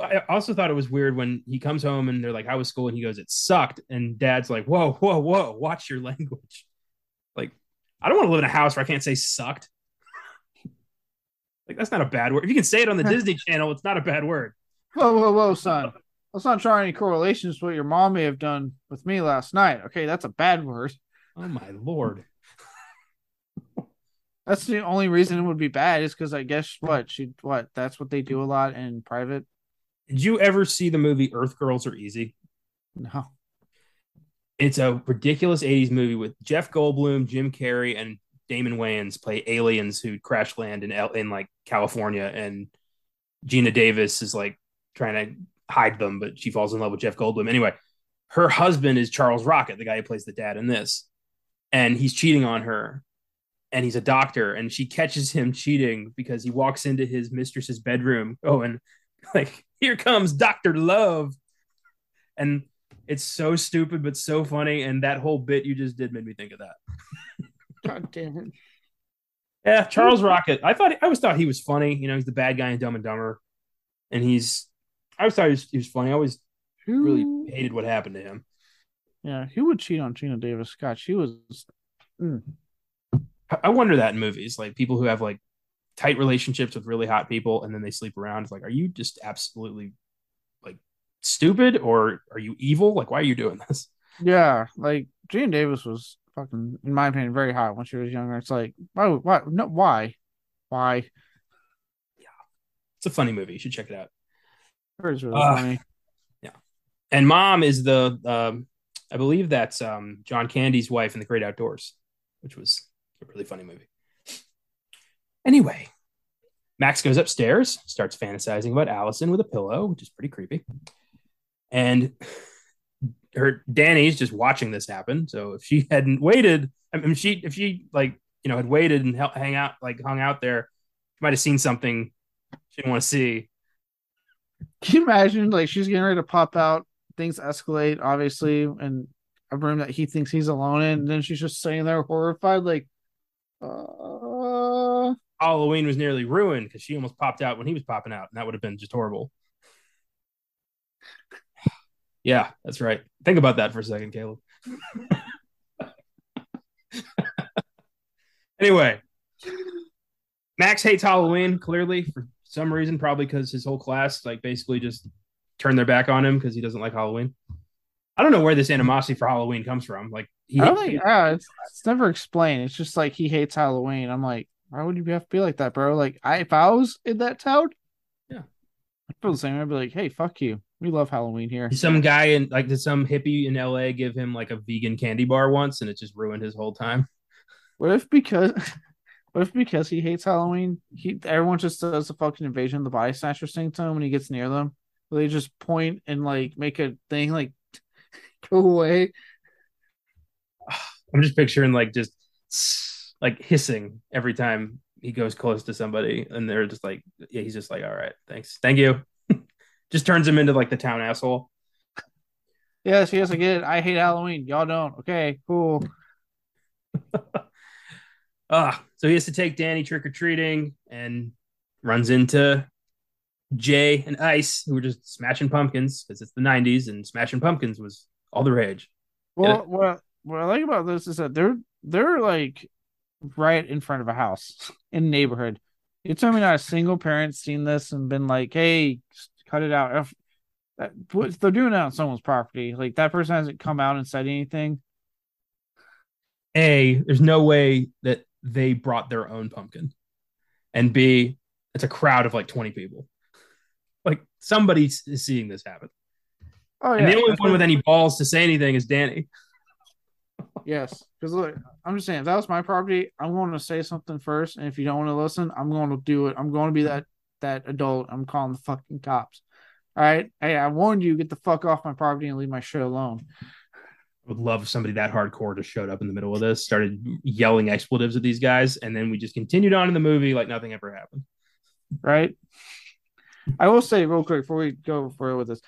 I also thought it was weird when he comes home and they're like, how was school? And he goes, it sucked. And Dad's like, whoa, watch your language. Like, I don't want to live in a house where I can't say sucked. Like, that's not a bad word. If you can say it on the Disney Channel, it's not a bad word. Whoa, son. Let's not try any correlations to what your mom may have done with me last night. Okay, that's a bad word. Oh, my Lord. That's the only reason it would be bad is because I guess what that's what they do a lot in private. Did you ever see the movie Earth Girls Are Easy? No. It's a ridiculous 80s movie with Jeff Goldblum, Jim Carrey, and Damon Wayans play aliens who crash land in like California, and Gina Davis is like trying to hide them, but she falls in love with Jeff Goldblum. Anyway, her husband is Charles Rocket, the guy who plays the dad in this, and he's cheating on her. And he's a doctor, and she catches him cheating because he walks into his mistress's bedroom going, like, here comes Dr. Love. And it's so stupid, but so funny. And that whole bit you just did made me think of that. God damn it. Yeah, Charles Rocket. I always thought he was funny. You know, he's the bad guy in Dumb and Dumber. And I always thought he was funny. I always really hated what happened to him. Yeah, who would cheat on Gina Davis Scott? She was... I wonder that in movies, like people who have like tight relationships with really hot people and then they sleep around. It's like, are you just absolutely like stupid or are you evil? Like, why are you doing this? Yeah. Like Gene Davis was fucking, in my opinion, very hot when she was younger. It's like, why? No, why? Yeah. It's a funny movie. You should check it out. It's really funny. Yeah. And Mom is the, I believe that's John Candy's wife in The Great Outdoors, which was a really funny movie. Anyway, Max goes upstairs, starts fantasizing about Allison with a pillow, which is pretty creepy. And Danny's just watching this happen. So if she hadn't waited, I mean, if she like, you know, had waited and hung out there, she might have seen something she didn't want to see. Can you imagine? Like she's getting ready to pop out. Things escalate, obviously, and a room that he thinks he's alone in, and then she's just sitting there horrified, like. Halloween was nearly ruined because she almost popped out when he was popping out, and that would have been just horrible. Yeah, that's right. Think about that for a second, Caleb. Anyway, Max hates Halloween, clearly, for some reason, probably because his whole class like basically just turned their back on him because he doesn't like Halloween. I don't know where this animosity for Halloween comes from. Like, it's never explained. It's just like he hates Halloween. I'm like, why would you have to be like that, bro? Like, if I was in that town, yeah, I'd feel the same. I'd be like, hey, fuck you. We love Halloween here. Some guy in like, did some hippie in LA give him like a vegan candy bar once, and it just ruined his whole time? What if because he hates Halloween, everyone just does the fucking Invasion of the Body Snatchers thing to him when he gets near them? They just point and like make a thing like go away. I'm just picturing like just like hissing every time he goes close to somebody, and they're just like, yeah, he's just like, all right, thanks, thank you. Just turns him into like the town asshole. Yes, yes, I get it. I hate Halloween. Y'all don't. Okay, cool. So he has to take Danny trick-or-treating and runs into Jay and Ice, who were just smashing pumpkins because it's the 90s and smashing pumpkins was all the rage. Well, what I like about this is that they're like right in front of a house in the neighborhood. You tell me not a single parent's seen this and been like, hey, cut it out. What they're doing out on someone's property. Like, that person hasn't come out and said anything. A, there's no way that they brought their own pumpkin. And B, it's a crowd of like 20 people. Like, somebody is seeing this happen. Oh, yeah. And the only one with any balls to say anything is Danny. Yes. Because look, I'm just saying, if that was my property, I'm going to say something first. And if you don't want to listen, I'm going to do it. I'm going to be that adult. I'm calling the fucking cops. All right. Hey, I warned you, get the fuck off my property and leave my shit alone. I would love if somebody that hardcore just showed up in the middle of this, started yelling expletives at these guys, and then we just continued on in the movie like nothing ever happened. Right? I will say real quick before we go further with this,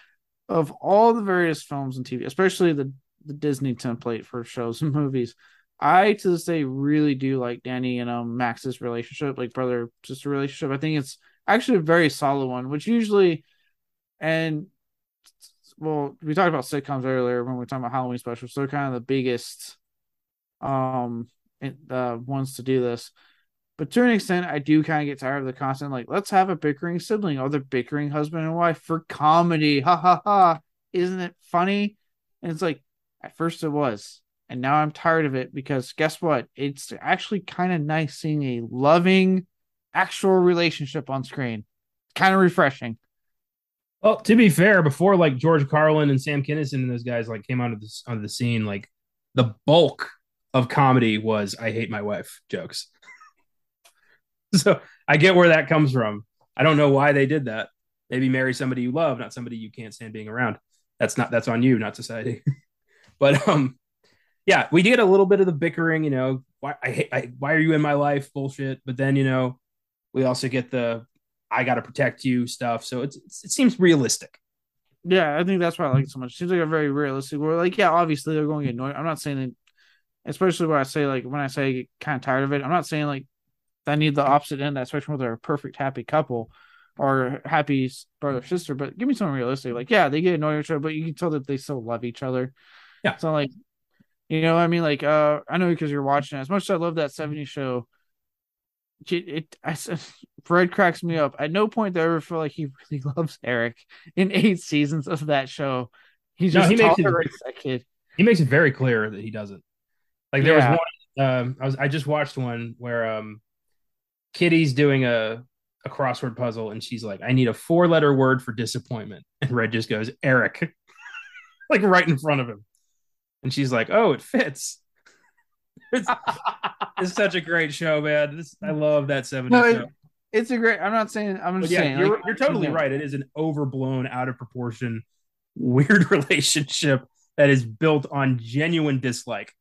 of all the various films and TV, especially the Disney template for shows and movies, I to this day really do like Danny and Max's relationship, like brother-sister relationship. I think it's actually a very solid one, which usually, and well, we talked about sitcoms earlier when we were talking about Halloween specials. So they're kind of the biggest ones to do this. But to an extent, I do kind of get tired of the constant, like, let's have a bickering sibling or the bickering husband and wife for comedy. Ha, ha, ha. Isn't it funny? And it's like, at first it was. And now I'm tired of it because guess what? It's actually kind of nice seeing a loving, actual relationship on screen. Kind of refreshing. Well, to be fair, before like George Carlin and Sam Kinison and those guys like came onto the scene, like the bulk of comedy was "I hate my wife" jokes. So I get where that comes from. I don't know why they did that. Maybe marry somebody you love, not somebody you can't stand being around. That's on you, not society. But yeah, we did a little bit of the bickering, you know, why are you in my life bullshit? But then, you know, we also get the I got to protect you stuff. So it seems realistic. Yeah, I think that's why I like it so much. It seems like a very realistic. We're like, yeah, obviously they're going to get annoyed. I'm not saying that, especially when I say I get kind of tired of it, I'm not saying like I need the opposite end of that spectrum where they're a perfect happy couple or happy brother or sister, but give me something realistic. Like, yeah, they get annoyed at each other, but you can tell that they still love each other. Yeah. So like, you know what I mean? Like, I know because you're watching it. As much as I love that 70s show, Fred cracks me up. At no point do I ever feel like he really loves Eric in 8 seasons of that show. He tolerates that kid. He makes it very clear that he doesn't. Like there was one. I just watched one where Kitty's doing a crossword puzzle and she's like, "I need a 4-letter word for disappointment," and Red just goes Eric, like right in front of him, and she's like, "Oh, it fits." It's such a great show, man. I love that 70s show. It's a great. I'm not saying. I'm just saying. You're totally right. It is an overblown, out of proportion, weird relationship that is built on genuine dislike.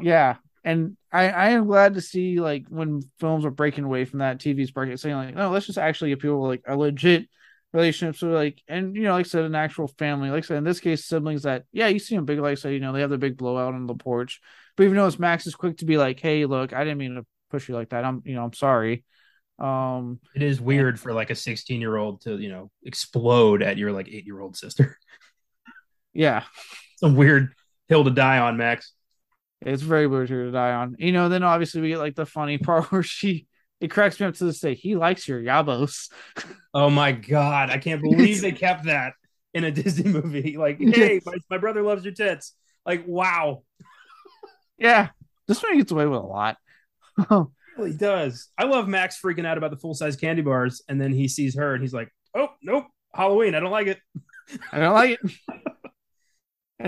Yeah, and I am glad to see like when films are breaking away from that TV's bracket, saying like, no, let's just actually appeal like a legit relationship. So like, and you know, like I said, an actual family. Like I said, in this case, siblings that you see them big. Like I said, you know, they have the big blowout on the porch. But even though Max is quick to be like, "Hey, look, I didn't mean to push you like that. I'm sorry." It is weird for like a 16-year-old to, you know, explode at your like 8-year-old sister. Yeah, it's a weird hill to die on, Max. It's very weird hill to die on. You know, then obviously we get like the funny part where it cracks me up to this day. He likes your yabos. Oh my god, I can't believe they kept that in a Disney movie. Like, hey, my brother loves your tits. Like, wow. Yeah, this one gets away with a lot. He does. I love Max freaking out about the full-size candy bars, and then he sees her, and he's like, oh, nope, Halloween, I don't like it. And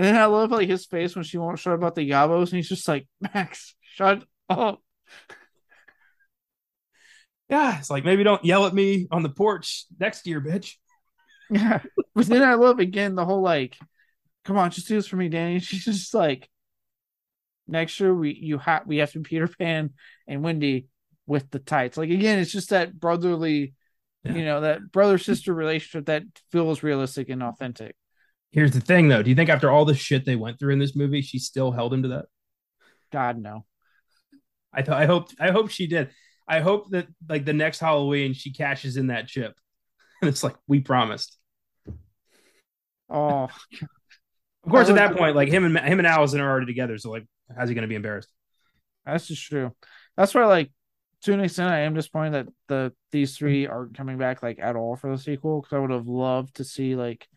then I love, like, his face when she won't shut up about the Yabos, and he's just like, Max, shut up. Yeah, it's like, maybe don't yell at me on the porch next year, bitch. Yeah, but then I love, again, the whole, like, come on, just do this for me, Danny. She's just like, next year we have to Peter Pan and Wendy with the tights. Like, again, it's just that brotherly, you know, that brother-sister relationship that feels realistic and authentic. Here's the thing, though. Do you think after all the shit they went through in this movie, she still held him to that? God, no. I hope she did. I hope that, like, the next Halloween, she cashes in that chip. And it's like, we promised. Oh, God. Of course, at that point, like, him and Allison are already together. So, like, how's he going to be embarrassed? That's just true. That's why, like, to an extent, I am disappointed that these three aren't coming back, like, at all for the sequel. Because I would have loved to see, like,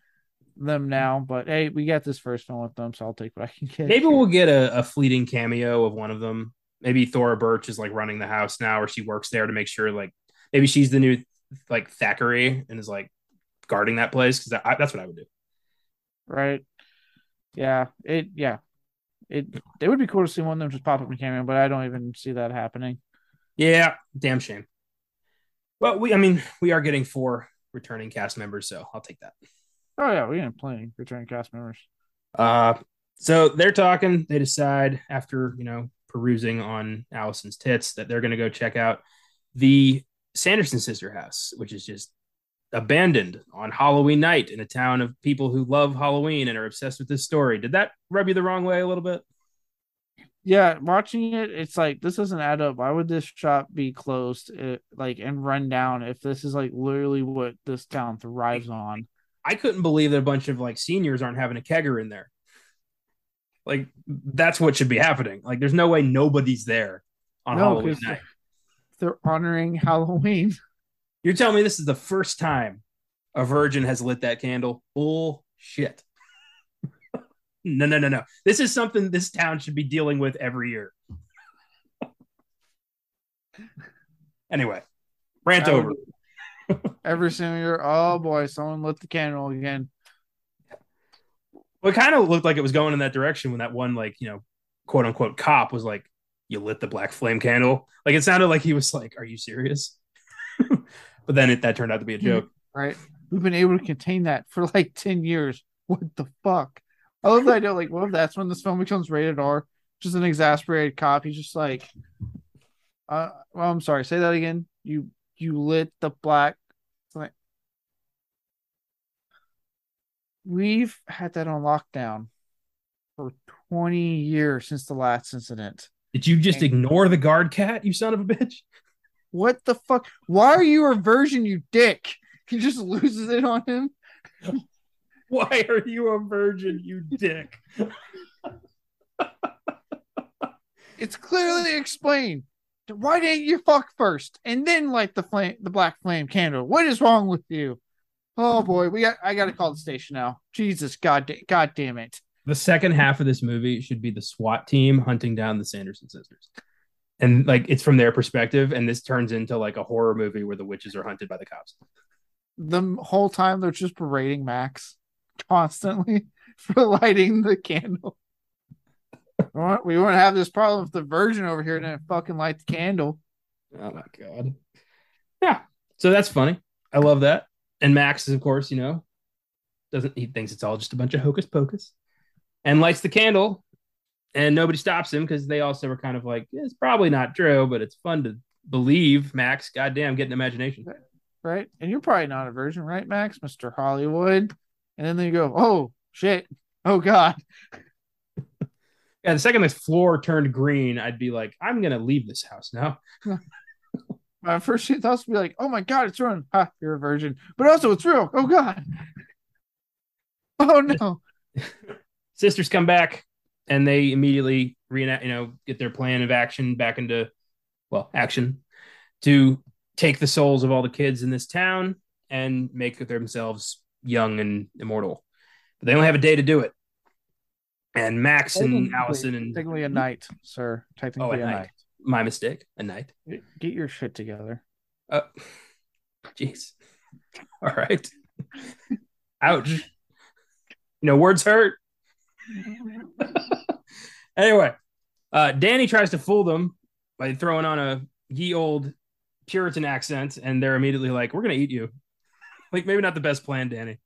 them now. But, hey, we got this first one with them, so I'll take what I can get. Maybe we'll get a fleeting cameo of one of them. Maybe Thora Birch is, like, running the house now, or she works there to make sure, like, maybe she's the new, like, Thackeray and is, like, guarding that place. Because that's what I would do. Right. Yeah, it would be cool to see one of them just pop up in camera, but I don't even see that happening. Yeah, damn shame. Well, we are getting 4 returning cast members, so I'll take that. Oh yeah, we ain't playing returning cast members. So they're talking. They decide after perusing on Allison's tits that they're going to go check out the Sanderson sister house, which is just abandoned on Halloween night in a town of people who love Halloween and are obsessed with this story. Did that rub you the wrong way a little bit? Yeah, watching it, it's like, this doesn't add up. Why would this shop be closed and run down if this is, like, literally what this town thrives on? I couldn't believe that a bunch of, like, seniors aren't having a kegger in there. Like, that's what should be happening. Like, there's no way nobody's there on Halloween night. They're honoring Halloween. You're telling me this is the first time a virgin has lit that candle? Bullshit. No. This is something this town should be dealing with every year. Anyway, rant over. Every single year, oh boy, someone lit the candle again. Well, it kind of looked like it was going in that direction when that one, like, quote unquote cop was like, you lit the black flame candle? Like, it sounded like he was like, are you serious? But then that turned out to be a joke. Right. We've been able to contain that for like 10 years. What the fuck? I love that idea. Like, what if that's when this film becomes rated R? Just an exasperated cop. He's just like, well, I'm sorry. Say that again. You lit the black. It's like, we've had that on lockdown for 20 years since the last incident. Did you just ignore the guard cat, you son of a bitch? What the fuck? Why are you a virgin, you dick? He just loses it on him. Why are you a virgin, you dick? It's clearly explained. Why didn't you fuck first and then light the black flame candle? What is wrong with you? Oh boy, I got to call the station now. Jesus, God damn it. The second half of this movie should be the SWAT team hunting down the Sanderson sisters. And, like, it's from their perspective, and this turns into, like, a horror movie where the witches are hunted by the cops. The whole time, they're just berating Max constantly for lighting the candle. We wouldn't have this problem if the virgin over here didn't fucking light the candle. Oh, my God. Yeah. So that's funny. I love that. And Max is, of course, he thinks it's all just a bunch of hocus pocus. And lights the candle. And nobody stops him because they also were kind of like, it's probably not true, but it's fun to believe, Max. Goddamn, get an imagination. Right? And you're probably not a virgin, right, Max? Mr. Hollywood. And then they go, oh, shit. Oh, God. Yeah, the second this floor turned green, I'd be like, I'm going to leave this house now. My first thoughts would be like, oh, my God, it's ruined. Ha, you're a virgin. But also, it's real. Oh, God. Oh, no. Sisters come back. And they immediately reenact, get their plan of action back into, well, action to take the souls of all the kids in this town and make themselves young and immortal. They only have a day to do it. And Max and Allison and technically a night, sir. Technically a night. My mistake. A night. Get your shit together. Jeez. All right. Ouch. You know, words hurt. Anyway, Danny tries to fool them by throwing on a ye old Puritan accent, and they're immediately like, "We're gonna eat you." Like, maybe not the best plan, Danny.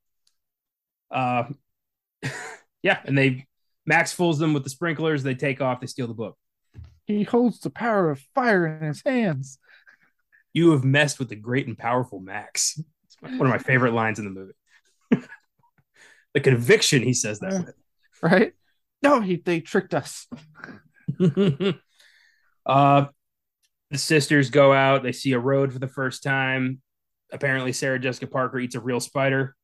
Yeah, and Max fools them with the sprinklers. They take off. They steal the book. He holds the power of fire in his hands. You have messed with the great and powerful Max. It's one of my favorite lines in the movie. The conviction he says that with. Right? No, they tricked us. The sisters go out. They see a road for the first time. Apparently, Sarah Jessica Parker eats a real spider.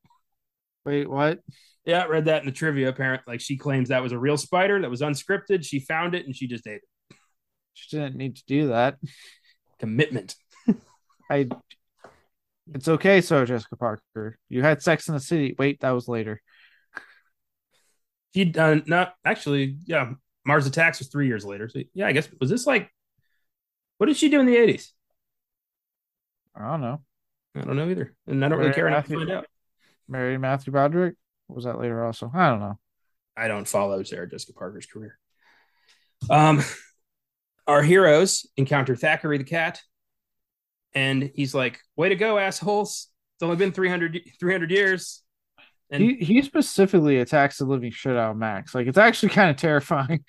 Wait, what? Yeah, I read that in the trivia. Apparently, like, she claims that was a real spider that was unscripted. She found it and she just ate it. She didn't need to do that. Commitment. It's okay, Sarah Jessica Parker. You had Sex in the City. Wait, that was later. She'd done yeah. Mars Attacks was 3 years later. So yeah, I guess was this like what did she do in the 80s? I don't know. I don't know either, and I don't really care enough to find out. Married Matthew Broderick. Was that later also? I don't know. I don't follow Sarah Jessica Parker's career. Our heroes encounter Thackeray the cat, and he's like, way to go, assholes. It's only been 300 years. And he specifically attacks the living shit out of Max. Like, it's actually kind of terrifying.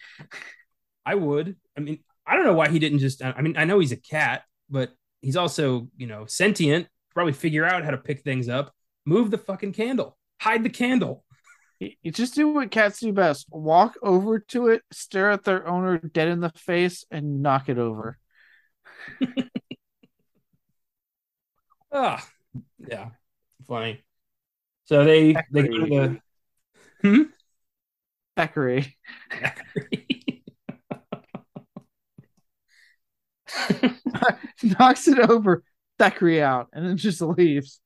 I don't know why he didn't just... I mean, I know he's a cat, but he's also, sentient. Probably figure out how to pick things up. Move the fucking candle. Hide the candle. You just do what cats do best. Walk over to it, stare at their owner dead in the face, and knock it over. Yeah. Funny. So they go to the... Thackeray. Knocks it over, Thackeray out, and then just leaves.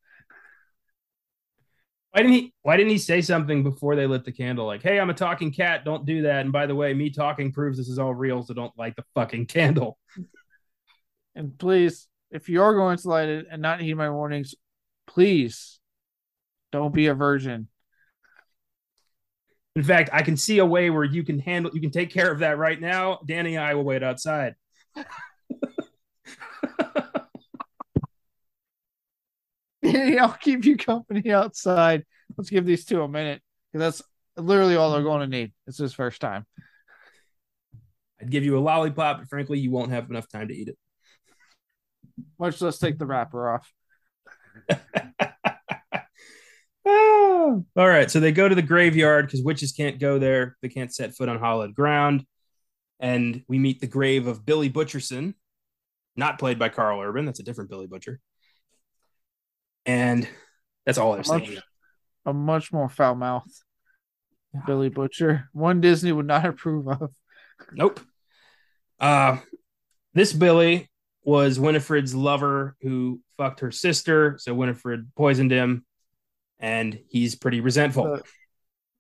Why didn't he say something before they lit the candle? Like, hey, I'm a talking cat. Don't do that. And by the way, me talking proves this is all real, so don't light the fucking candle. And please, if you are going to light it and not heed my warnings, please don't be a virgin. In fact, I can see a way where you can take care of that right now. Danny and I will wait outside. I'll keep you company outside. Let's give these two a minute, because that's literally all they're going to need. It's his first time. I'd give you a lollipop, but frankly, you won't have enough time to eat it. Much less take the wrapper off. All right, so they go to the graveyard because witches can't go there. They can't set foot on hallowed ground. And we meet the grave of Billy Butcherson, not played by Carl Urban. That's a different Billy Butcher. And that's all I'm saying. A much more foul-mouthed Billy Butcher. One Disney would not approve of. Nope. This Billy was Winifred's lover who fucked her sister, so Winifred poisoned him, and he's pretty resentful.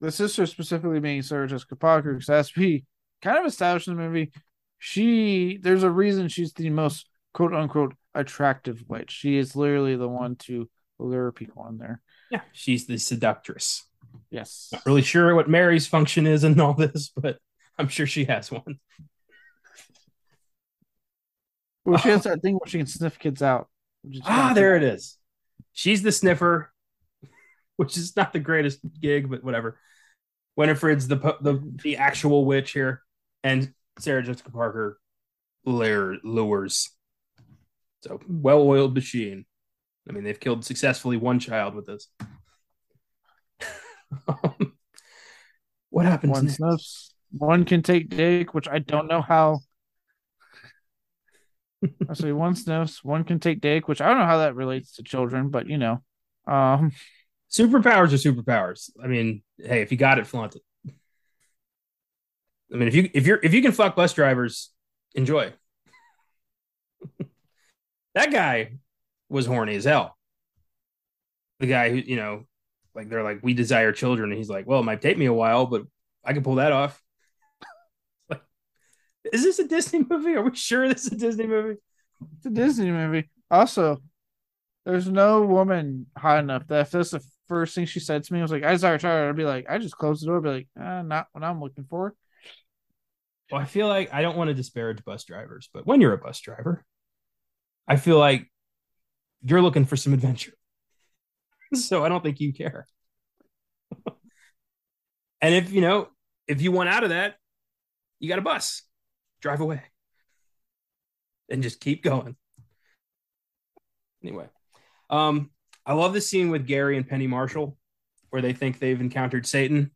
The sister specifically being Sarah Jessica Parker, because that's kind of established in the movie. There's a reason she's the most quote-unquote attractive witch. She is literally the one to lure people in there. Yeah, she's the seductress. Yes. Not really sure what Mary's function is in all this, but I'm sure she has one. Well, she has that thing where she can sniff kids out. There it is. She's the sniffer, which is not the greatest gig, but whatever. Winifred's the actual witch here, and Sarah Jessica Parker lures. So, well-oiled machine. I mean, they've killed successfully one child with this. What happens next? One can take dick, which I don't know how. I say one sniffs, one can take dick, which I don't know how that relates to children, but Superpowers are superpowers. I mean, hey, if you got it, flaunt it. I mean, if you can fuck bus drivers, enjoy. That guy was horny as hell. The guy who, Like they're like, we desire children, and he's like, well, it might take me a while, but I can pull that off. Like, is this a Disney movie? Are we sure this is a Disney movie? It's a Disney movie. Also, there's no woman hot enough that if that's the first thing she said to me, I was like, I desire child, I'd be like, I just close the door, I'd be like, not what I'm looking for. Well, I feel like I don't want to disparage bus drivers, but when you're a bus driver, I feel like you're looking for some adventure. So I don't think you care. And if, you know, if you want out of that, you got a bus. Drive away. And just keep going. Anyway. I love the scene with Gary and Penny Marshall where they think they've encountered Satan.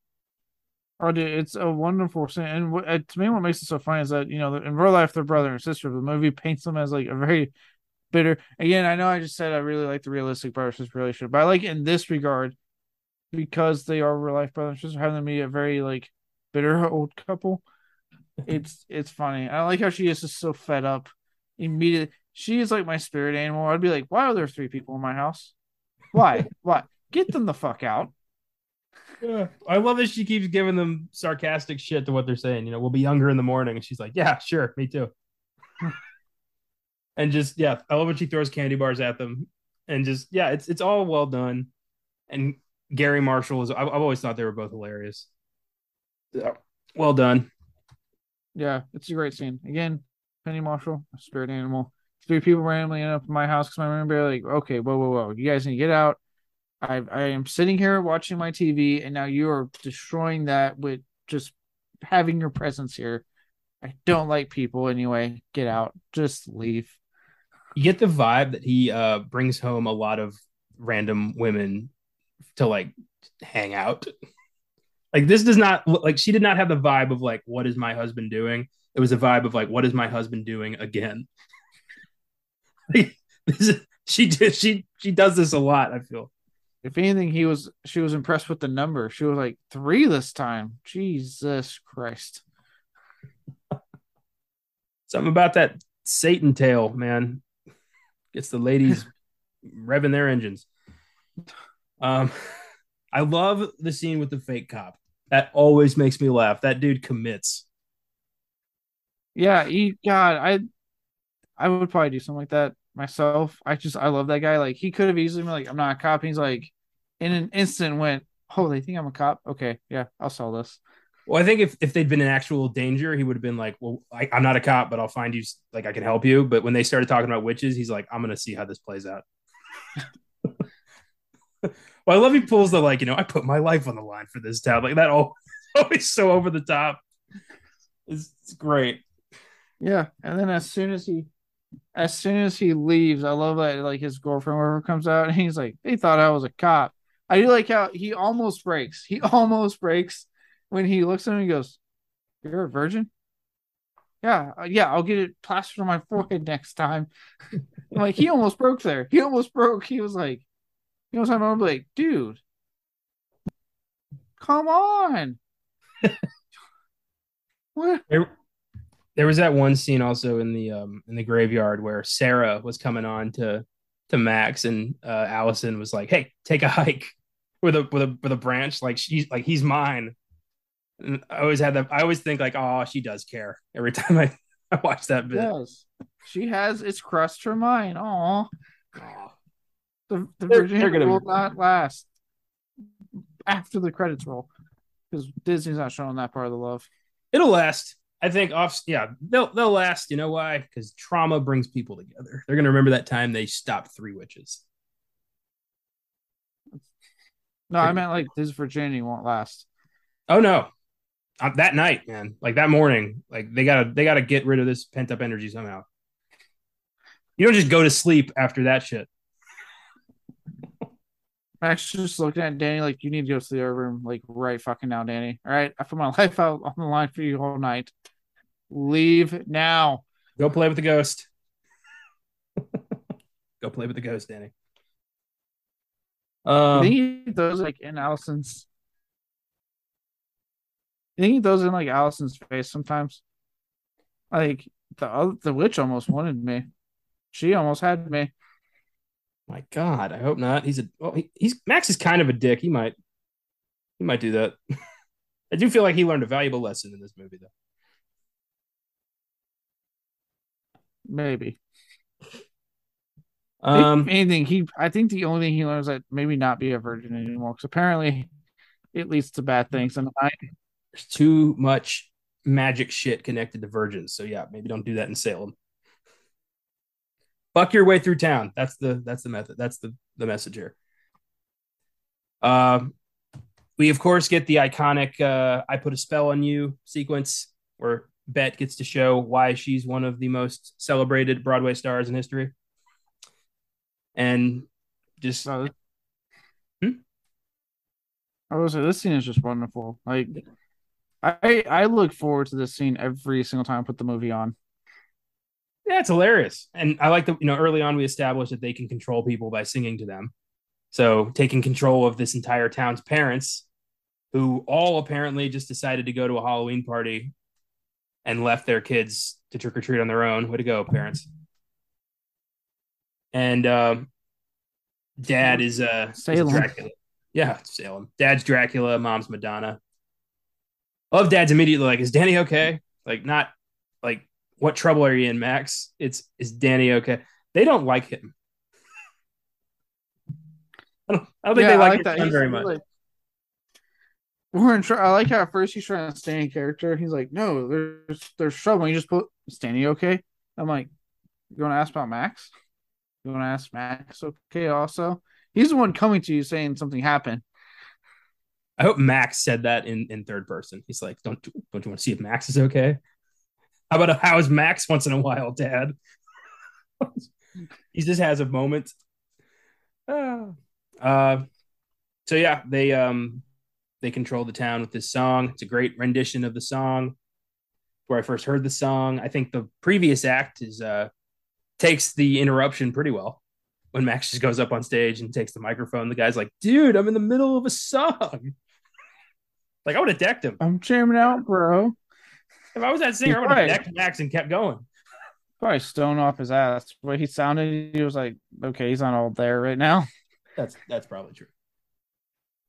Oh, dude, it's a wonderful scene. And to me, what makes it so funny is that, you know, in real life, they're brother and sister. The movie paints them as like a very bitter. Again, I know I just said I really like the realistic brother and sister relationship, but I like it in this regard because they are real life brother and sister, having them be a very like bitter old couple. It's funny. I like how she is just so fed up immediately. She is like my spirit animal. I'd be like, why are there three people in my house? Why? Why? Get them the fuck out. Yeah. I love that she keeps giving them sarcastic shit to what they're saying. You know, we'll be younger in the morning. And she's like, yeah, sure. Me too. And just, yeah, I love when she throws candy bars at them. And just, yeah, it's all well done. And Gary Marshall is, I've always thought they were both hilarious. Yeah. Well done. Yeah, it's a great scene. Again, Penny Marshall, spirit animal. Three people randomly end up in my house because my roommate like, okay, whoa. You guys need to get out. I am sitting here watching my TV, and now you are destroying that with just having your presence here. I don't like people anyway. Get out. Just leave. You get the vibe that he brings home a lot of random women to, like, hang out. Like, this does not... Like, she did not have the vibe of, like, what is my husband doing? It was a vibe of, like, what is my husband doing again? Like, this is, she does this a lot, I feel. If anything, she was impressed with the number. She was like, 3 this time. Jesus Christ. Something about that Satan tale, man. Gets the ladies revving their engines. I love the scene with the fake cop. That always makes me laugh. That dude commits. Yeah, I would probably do something like that myself. I love that guy. Like, he could have easily been like, I'm not a cop. And he's like, in an instant went, oh, they think I'm a cop. Okay, yeah, I'll sell this. Well, I think if they'd been in actual danger, he would have been like, well, I'm not a cop, but I'll find you. Like, I can help you. But when they started talking about witches, he's like, I'm going to see how this plays out. Well, I love he pulls the, like, you know, I put my life on the line for this town. Like, that always so over the top. It's great. Yeah, and then as soon as he leaves, I love that, like, his girlfriend whoever comes out and he's like, they thought I was a cop. I do like how he almost breaks. When he looks at him and goes, you're a virgin? Yeah, I'll get it plastered on my forehead next time. I'm like, he almost broke there. He almost broke. He was like, you know what I'm talking about? I'm like, dude, come on. What? There was that one scene also in the graveyard where Sarah was coming on to Max, and Allison was like, "Hey, take a hike with a branch." Like, she's like, "He's mine." And I always had that. I always think like, "Oh, she does care." Every time I watch that bit, she has. It's crossed her mind. Aw, the Virginia will not last after the credits roll because Disney's not showing that part of the love. It'll last. I think they'll last. You know why? Because trauma brings people together. They're gonna remember that time they stopped 3 witches. No, I meant like this virginity won't last. Oh no, that night, man, like that morning, like they gotta get rid of this pent up energy somehow. You don't just go to sleep after that shit. I actually just looked at Danny like, you need to go to the other room like right fucking now, Danny. All right, I put my life out on the line for you all night. Leave now. Go play with the ghost. Go play with the ghost, Danny. I think he throws in like Allison's face sometimes. Like the witch almost wanted me. She almost had me. My God, I hope not. Max is kind of a dick. He might do that. I do feel like he learned a valuable lesson in this movie, though. Maybe. I think the only thing he learns is that maybe not be a virgin anymore, because apparently it leads to bad things. And there's too much magic shit connected to virgins. So yeah, maybe don't do that in Salem. Buck your way through town. That's the method. That's the message here. We of course get the iconic "I put a spell on you" sequence, where Bette gets to show why she's one of the most celebrated Broadway stars in history. And just I was like, this scene is just wonderful. Like, I look forward to this scene every single time I put the movie on. Yeah, it's hilarious. And I like that, early on we established that they can control people by singing to them. So taking control of this entire town's parents, who all apparently just decided to go to a Halloween party and left their kids to trick or treat on their own. Way to go, parents. And dad is Salem. Is Dracula. Yeah, Salem. Dad's Dracula, mom's Madonna. I love dad's immediately like, is Danny okay? Like, not like, what trouble are you in, Max? Is Danny okay? They don't like him. I don't think they like that very much. Like, I like how at first he's trying to stay in character. He's like, no, there's trouble. You just put, is Danny okay? I'm like, you want to ask about Max? You want to ask Max okay also? He's the one coming to you saying something happened. I hope Max said that in third person. He's like, don't you want to see if Max is okay? How about how is Max once in a while, Dad? He just has a moment. So yeah, they control the town with this song. It's a great rendition of the song. Where I first heard the song, I think the previous act is takes the interruption pretty well. When Max just goes up on stage and takes the microphone, the guy's like, dude, I'm in the middle of a song. Like, I would have decked him. I'm jamming out, bro. If I was that singer, I would have decked Max and kept going. Probably stone off his ass. The way he sounded, he was like, okay, he's not all there right now. That's probably true.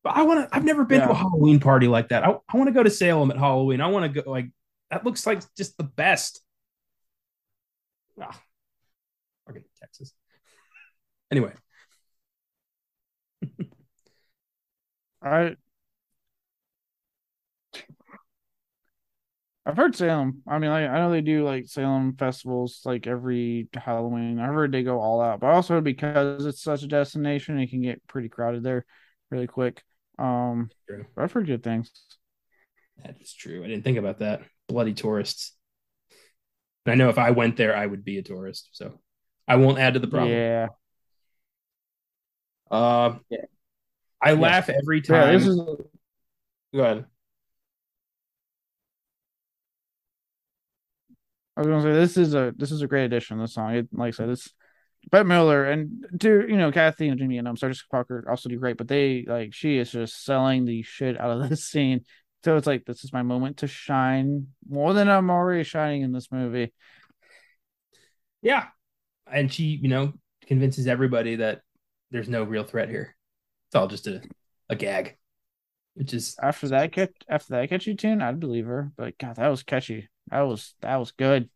But I've never been to a Halloween party like that. I want to go to Salem at Halloween. I want to go, like, that looks like just the best. Ah, fucking Texas. Anyway. All right. I've heard Salem. I mean, I know they do like Salem festivals like every Halloween. I've heard they go all out, but also because it's such a destination, it can get pretty crowded there really quick. I've heard good things. That is true. I didn't think about that. Bloody tourists. And I know if I went there, I would be a tourist. So I won't add to the problem. Yeah. I laugh every time. Yeah, go ahead. I was gonna say this is a great addition. This song, like I said, it's Bette Midler and Kathy Najimy and Sarah Jessica Parker also do great, but she is just selling the shit out of this scene. So it's like, this is my moment to shine more than I'm already shining in this movie. Yeah, and she convinces everybody that there's no real threat here. It's all just a gag. Which is after that catchy tune, I'd believe her. But God, that was catchy. That was good.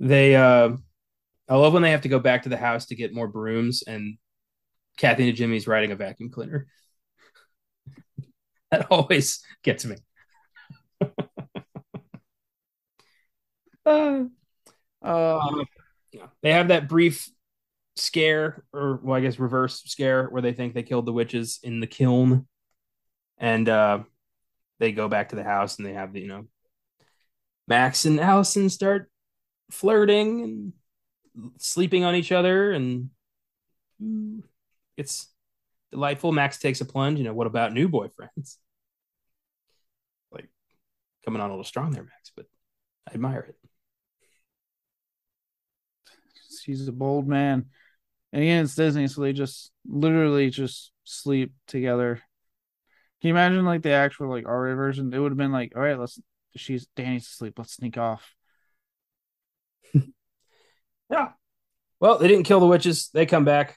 I love when they have to go back to the house to get more brooms, and Kathy Najimy's riding a vacuum cleaner. That always gets me. They have that brief scare, or well, I guess reverse scare, where they think they killed the witches in the kiln, and they go back to the house, and they have the Max and Allison start flirting and sleeping on each other, and it's delightful. Max takes a plunge. What about new boyfriends? Like, coming on a little strong there, Max, but I admire it. She's a bold man. And again, it's Disney, so they just literally just sleep together. Can you imagine like the actual like R-rated version? It would have been like, all right, Danny's asleep. Let's sneak off. Yeah. Well, they didn't kill the witches. They come back.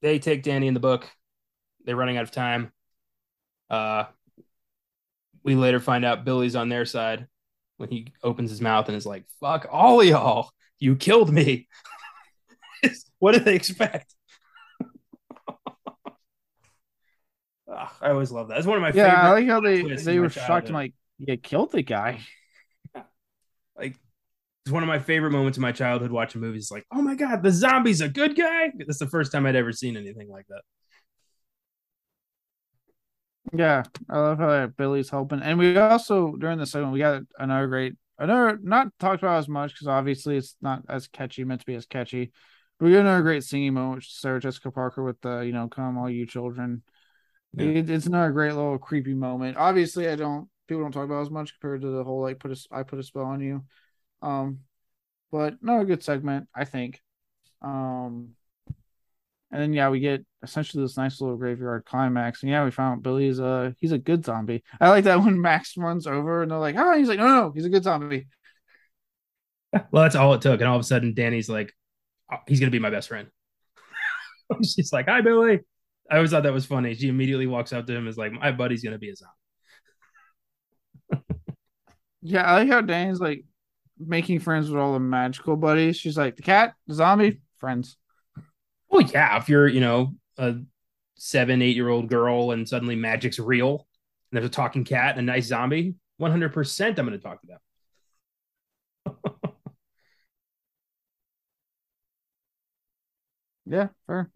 They take Danny in the book. They're running out of time. We later find out Billy's on their side when he opens his mouth and is like, fuck all y'all, you killed me. What did they expect? Oh, I always love that. It's one of my favorite. Yeah, I like how they were shocked and like, you killed the guy. Yeah. Like, it's one of my favorite moments in my childhood watching movies. Like, oh my God, the zombie's a good guy. That's the first time I'd ever seen anything like that. Yeah, I love how Billy's helping. And we also, during the segment, we got another great, another not talked about as much because obviously it's not as catchy, meant to be as catchy. But we got another great singing moment, which is Sarah Jessica Parker with the, you know, come all you children. Yeah. It's another great little creepy moment. Obviously, people don't talk about it as much compared to the whole, like, I put a spell on you. But no, a good segment, I think. And then, yeah, we get essentially this nice little graveyard climax. And, yeah, we found out Billy's he's a good zombie. I like that when Max runs over and they're like, oh, he's like, no, he's a good zombie. Well, that's all it took. And all of a sudden, Danny's like, oh, he's going to be my best friend. She's like, hi, Billy. I always thought that was funny. She immediately walks up to him and is like, my buddy's going to be a zombie. Yeah, I like how Danny's like making friends with all the magical buddies. She's like, the cat, the zombie, friends. Well, yeah, if you're, you know, a 7-8-year-old girl and suddenly magic's real and there's a talking cat and a nice zombie, 100% I'm going to talk to them. Yeah, fair.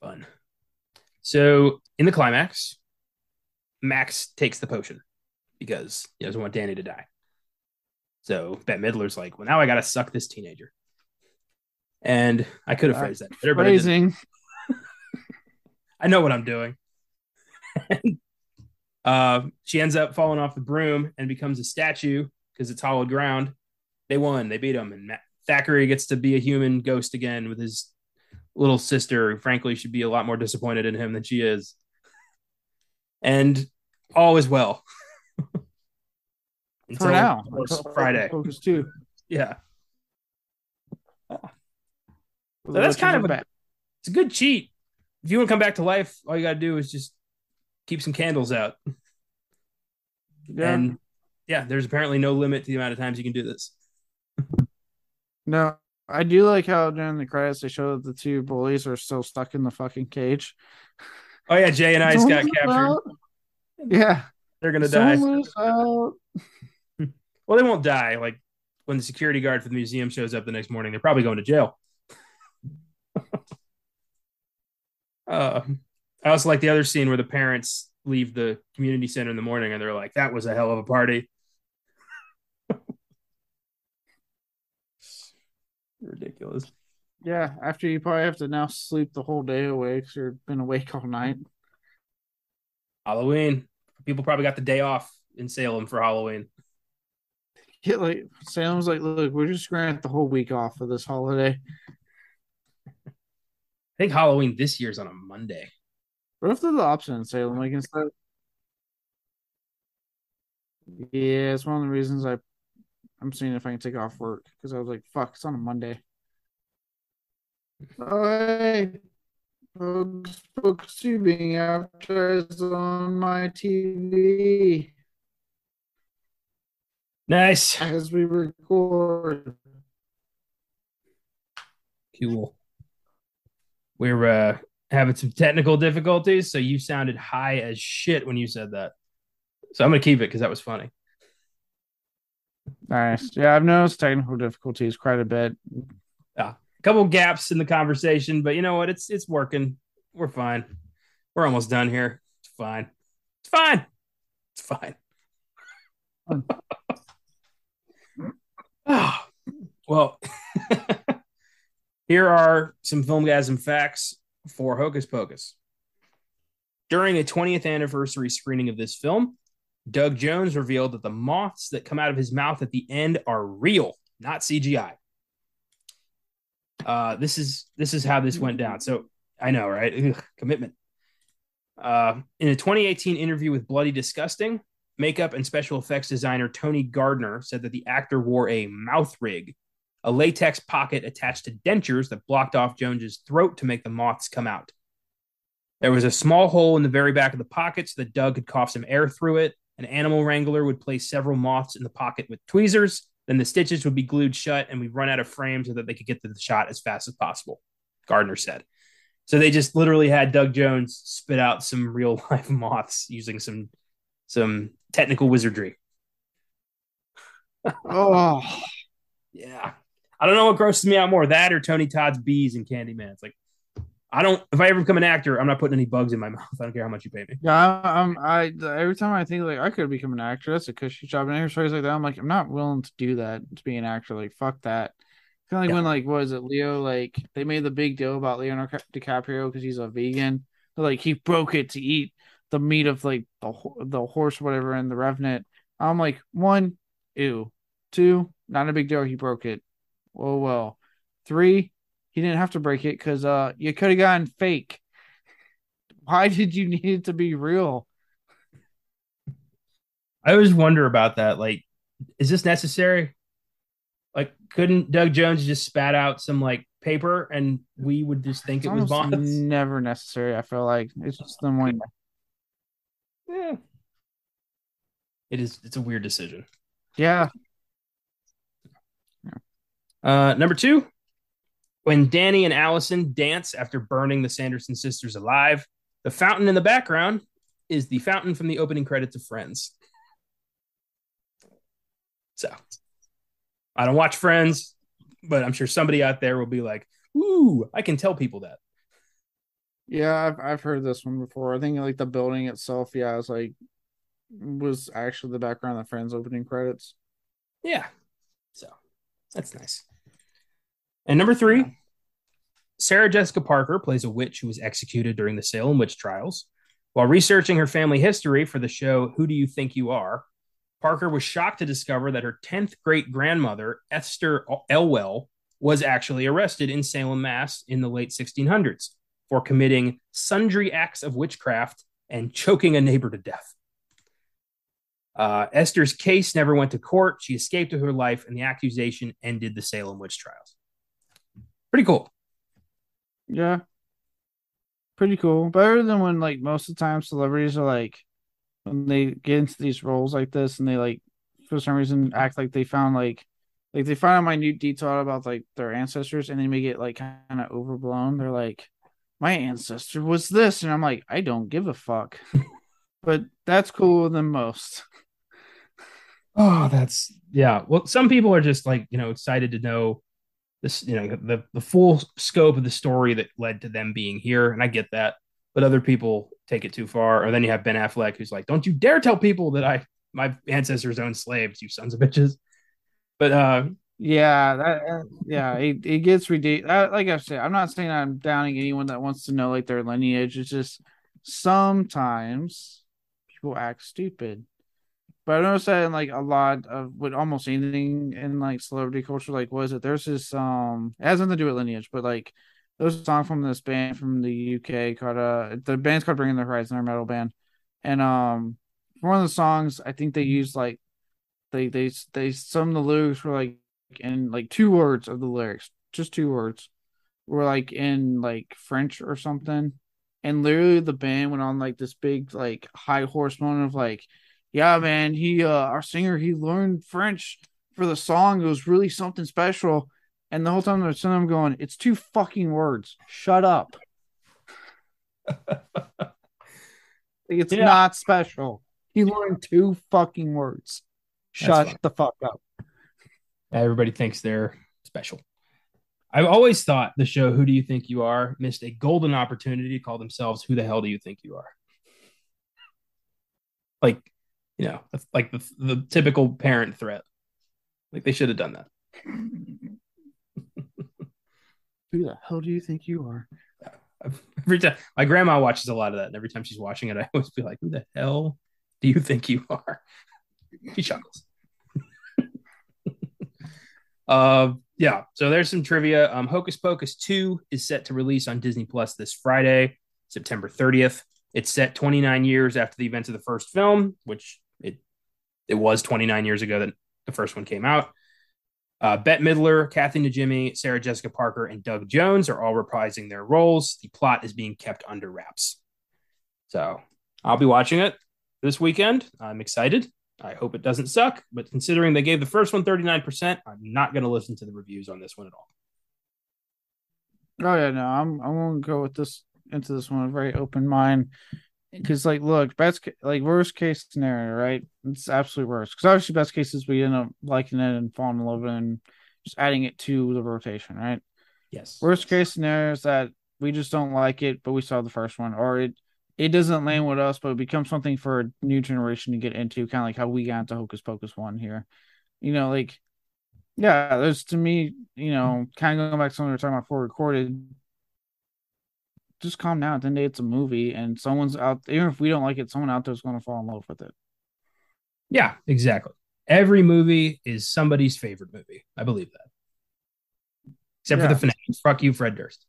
Fun. So in the climax, Max takes the potion because he doesn't want Danny to die. So Bette Midler's like, well, now I got to suck this teenager. And I could have phrased that better, but I know what I'm doing. She ends up falling off the broom and becomes a statue because it's hollowed ground. They won. They beat him. And Thackeray gets to be a human ghost again with his little sister, who frankly should be a lot more disappointed in him than she is. And all is well. For now. Friday. Focus too. Yeah. So that's kind of it's a good cheat. If you want to come back to life, all you got to do is just keep some candles out. Yeah. And yeah, there's apparently no limit to the amount of times you can do this. No, I do like how during the credits they show that the two bullies are still stuck in the fucking cage. Oh yeah, Jay and Ice got captured. Yeah. They're going to die. Well, they won't die. Like when the security guard for the museum shows up the next morning, they're probably going to jail. I also like the other scene where the parents leave the community center in the morning and they're like, that was a hell of a party. Ridiculous. Yeah, after you probably have to now sleep the whole day away because you've been awake all night. Halloween. People probably got the day off in Salem for Halloween. Yeah, like Salem's like, look, we're just gonna have the whole week off of this holiday. I think Halloween this year's on a Monday. What if they're the option in Salem? Like instead, yeah, it's one of the reasons I'm seeing if I can take off work because I was like, "Fuck, it's on a Monday." Hey, folks, being advertised on my TV. Nice. As we record. Cool. We're having some technical difficulties, so you sounded high as shit when you said that. So I'm going to keep it because that was funny. Nice. Yeah, I've noticed technical difficulties quite a bit. A couple gaps in the conversation, but you know what? It's working. We're fine. We're almost done here. It's fine. It's fine. It's fine. Oh, well... Here are some Filmgasm facts for Hocus Pocus. During a 20th anniversary screening of this film, Doug Jones revealed that the moths that come out of his mouth at the end are real, not CGI. This is how this went down. So I know, right? Ugh, commitment. In a 2018 interview with Bloody Disgusting, makeup and special effects designer Tony Gardner said that the actor wore a mouth rig a latex pocket attached to dentures that blocked off Jones's throat to make the moths come out. There was a small hole in the very back of the pocket so that Doug could cough some air through it. An animal wrangler would place several moths in the pocket with tweezers. Then the stitches would be glued shut, and we'd run out of frame so that they could get to the shot as fast as possible, Gardner said. So they just literally had Doug Jones spit out some real-life moths using some technical wizardry. Oh, yeah. I don't know what grosses me out more, that or Tony Todd's bees in Candyman. It's like, if I ever become an actor, I'm not putting any bugs in my mouth. I don't care how much you pay me. Yeah, every time I think, like, I could become an actor, that's a cushy job. And I hear stories like that, I'm like, I'm not willing to do that, to be an actor. Like, fuck that. Kind of like when, like, what is it, Leo? Like, they made the big deal about Leonardo DiCaprio because he's a vegan. But, like, he broke it to eat the meat of, like, the horse or whatever in The Revenant. I'm like, one, ew. Two, not a big deal. He broke it. Whoa, whoa. Three, he didn't have to break it because you could have gotten fake. Why did you need it to be real? I always wonder about that. Like, is this necessary? Like, couldn't Doug Jones just spat out some, like, paper and we would just think it was moths? Never necessary, I feel like. It's just the one. Yeah. It's a weird decision. Yeah. Number two. When Danny and Allison dance after burning the Sanderson sisters alive, the fountain in the background is the fountain from the opening credits of Friends. So, I don't watch Friends, but I'm sure somebody out there will be like, ooh, I can tell people that. Yeah, I've heard this one before. I think, like, the building itself, yeah, was actually the background of Friends opening credits. Yeah, so that's nice. And number three, Sarah Jessica Parker plays a witch who was executed during the Salem witch trials. While researching her family history for the show Who Do You Think You Are?, Parker was shocked to discover that her 10th great-grandmother, Esther Elwell, was actually arrested in Salem, Mass. In the late 1600s for committing sundry acts of witchcraft and choking a neighbor to death. Esther's case never went to court. She escaped with her life, and the accusation ended the Salem witch trials. Pretty cool. Yeah. Pretty cool. Better than when, like, most of the time celebrities are, like, when they get into these roles like this and they, like, for some reason act like they found, like they find a minute detail about, like, their ancestors and they make it, like, kind of overblown. They're like, my ancestor was this. And I'm like, I don't give a fuck. But that's cooler than most. Oh, that's, yeah. Well, some people are just, like, you know, excited to know this, you know, the full scope of the story that led to them being here, and I get that. But other people take it too far. Or then you have Ben Affleck, who's like, "Don't you dare tell people that my ancestors owned slaves, you sons of bitches." But it gets ridiculous. Like I said, I'm not saying I'm downing anyone that wants to know, like, their lineage. It's just sometimes people act stupid. But I noticed that in, like, a lot of, with almost anything in, like, celebrity culture, like, what is it? There's this, it has nothing to do with lineage, but, like, there's a song from this band from the UK called, the band's called Bringing the Horizon, our metal band. And one of the songs, I think they used, like, they some of the lyrics were, like, in, like, 2 words of the lyrics, just 2 words, were, like, in, like, French or something. And literally the band went on, like, this big, like, high horse moment of, like, yeah, man, he, our singer, he learned French for the song. It was really something special. And the whole time they're sitting, I'm going, it's 2 fucking words. Shut up. It's not special. He learned 2 fucking words. Shut the fuck up. Everybody thinks they're special. I've always thought the show Who Do You Think You Are missed a golden opportunity to call themselves Who the Hell Do You Think You Are? Like, you know, like the typical parent threat. Like, they should have done that. Who the hell do you think you are? Every time my grandma watches a lot of that, and every time she's watching it, I always be like, "Who the hell do you think you are?" She chuckles. Yeah. So there's some trivia. Hocus Pocus 2 is set to release on Disney+ this Friday, September 30th. It's set 29 years after the events of the first film, which it was 29 years ago that the first one came out. Bette Midler, Kathy Najimy, Sarah Jessica Parker, and Doug Jones are all reprising their roles. The plot is being kept under wraps. So I'll be watching it this weekend. I'm excited. I hope it doesn't suck, but considering they gave the first one 39%, I'm not going to listen to the reviews on this one at all. Oh yeah, no, I'm going to go with this into this one with a very open mind, because like, look, best like worst case scenario, right? It's absolutely worst, because obviously best cases we end up liking it and falling in love with it and just adding it to the rotation, right? Yes. Worst case scenario is that we just don't like it, but we saw the first one, or it doesn't land with us, but it becomes something for a new generation to get into, kind of like how we got into Hocus Pocus 1 here. You know, like, yeah, there's, to me, you know, kind of going back to something we were talking about before recorded, just calm down. At the end of the day, it's a movie, and someone's out, even if we don't like it, someone out there is going to fall in love with it. Yeah, exactly. Every movie is somebody's favorite movie. I believe that. Except for the finale. Fuck you, Fred Durst.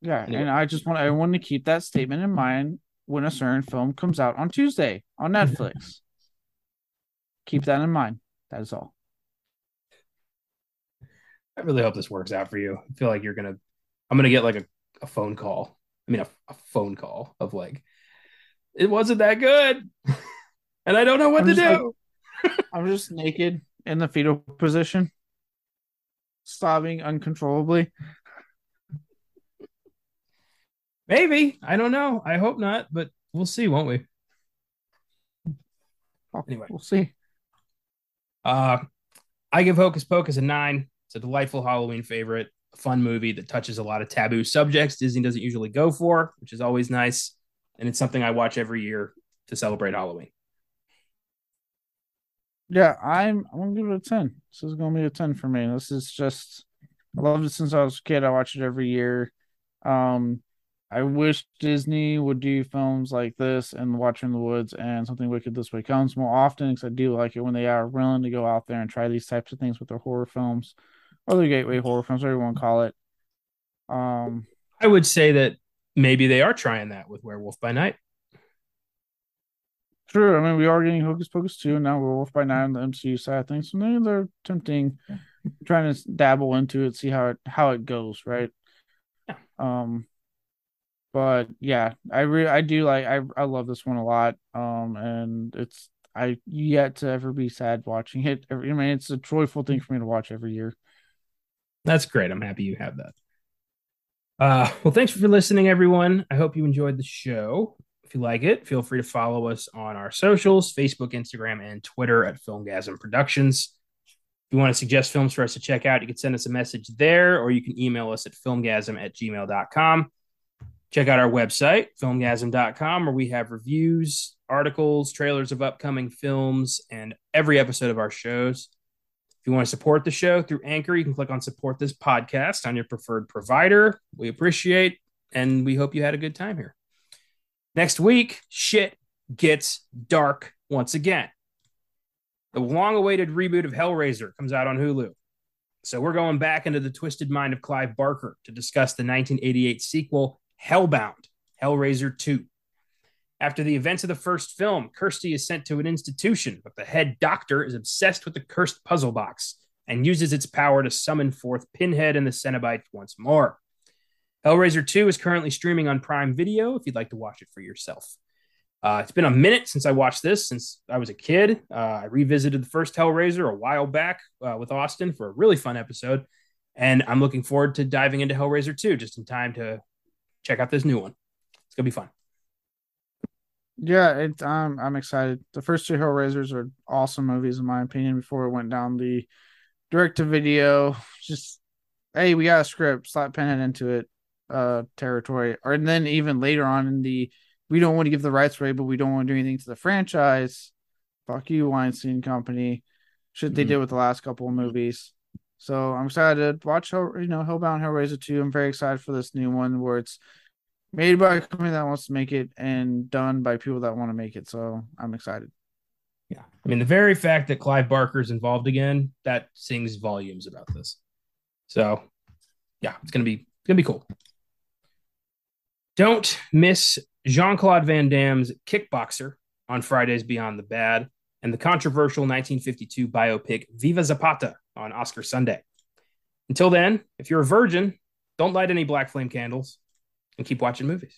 Yeah, anyway. And I just want everyone to keep that statement in mind when a certain film comes out on Tuesday on Netflix. Keep that in mind. That is all. I really hope this works out for you. I feel like you're going to... I'm going to get like a phone call. I mean, a phone call of like, it wasn't that good. And I don't know what to do. Like, I'm just naked in the fetal position, sobbing uncontrollably. Maybe. I don't know. I hope not, but we'll see, won't we? Anyway. We'll see. I give Hocus Pocus a 9. It's a delightful Halloween favorite, a fun movie that touches a lot of taboo subjects Disney doesn't usually go for, which is always nice. And it's something I watch every year to celebrate Halloween. Yeah, I'm going to give it a 10. This is going to be a 10 for me. This is just, I loved it since I was a kid. I watch it every year. I wish Disney would do films like this and Watcher in the Woods and Something Wicked This Way Comes more often, because I do like it when they are willing to go out there and try these types of things with their horror films or their gateway horror films, whatever you want to call it. I would say that maybe they are trying that with Werewolf by Night. True. I mean, we are getting Hocus Pocus 2 and now Werewolf by Night on the MCU side of things. So maybe they're tempting, trying to dabble into it, see how it goes, right? Yeah. But yeah, I love this one a lot. And it's, I yet to ever be sad watching it. I mean, it's a joyful thing for me to watch every year. That's great. I'm happy you have that. Well, thanks for listening, everyone. I hope you enjoyed the show. If you like it, feel free to follow us on our socials, Facebook, Instagram, and Twitter at Filmgasm Productions. If you want to suggest films for us to check out, you can send us a message there, or you can email us at filmgasm@gmail.com. Check out our website, filmgasm.com, where we have reviews, articles, trailers of upcoming films, and every episode of our shows. If you want to support the show through Anchor, you can click on Support This Podcast on your preferred provider. We appreciate, and we hope you had a good time here. Next week, shit gets dark once again. The long-awaited reboot of Hellraiser comes out on Hulu. So we're going back into the twisted mind of Clive Barker to discuss the 1988 sequel, Hellbound, Hellraiser 2. After the events of the first film, Kirsty is sent to an institution, but the head doctor is obsessed with the cursed puzzle box and uses its power to summon forth Pinhead and the Cenobites once more. Hellraiser 2 is currently streaming on Prime Video if you'd like to watch it for yourself. It's been a minute since I watched this, since I was a kid. I revisited the first Hellraiser a while back with Austin for a really fun episode, and I'm looking forward to diving into Hellraiser 2 just in time to check out this new one. It's going to be fun. Yeah, I'm excited. The first two Hellraisers are awesome movies, in my opinion, before it went down the direct-to-video, just, hey, we got a script, slap Pinhead into it territory. Or then even later on in the, we don't want to give the rights away, but we don't want to do anything to the franchise. Fuck you, Weinstein Company. Shit they did with the last couple of movies. So I'm excited to watch, Hellbound, Hellraiser 2. I'm very excited for this new one where it's made by a company that wants to make it and done by people that want to make it. So I'm excited. Yeah. I mean, the very fact that Clive Barker is involved again, that sings volumes about this. So yeah, it's going to be cool. Don't miss Jean-Claude Van Damme's Kickboxer on Fridays Beyond the Bad and the controversial 1952 biopic Viva Zapata on Oscar Sunday. Until then, if you're a virgin, don't light any black flame candles and keep watching movies.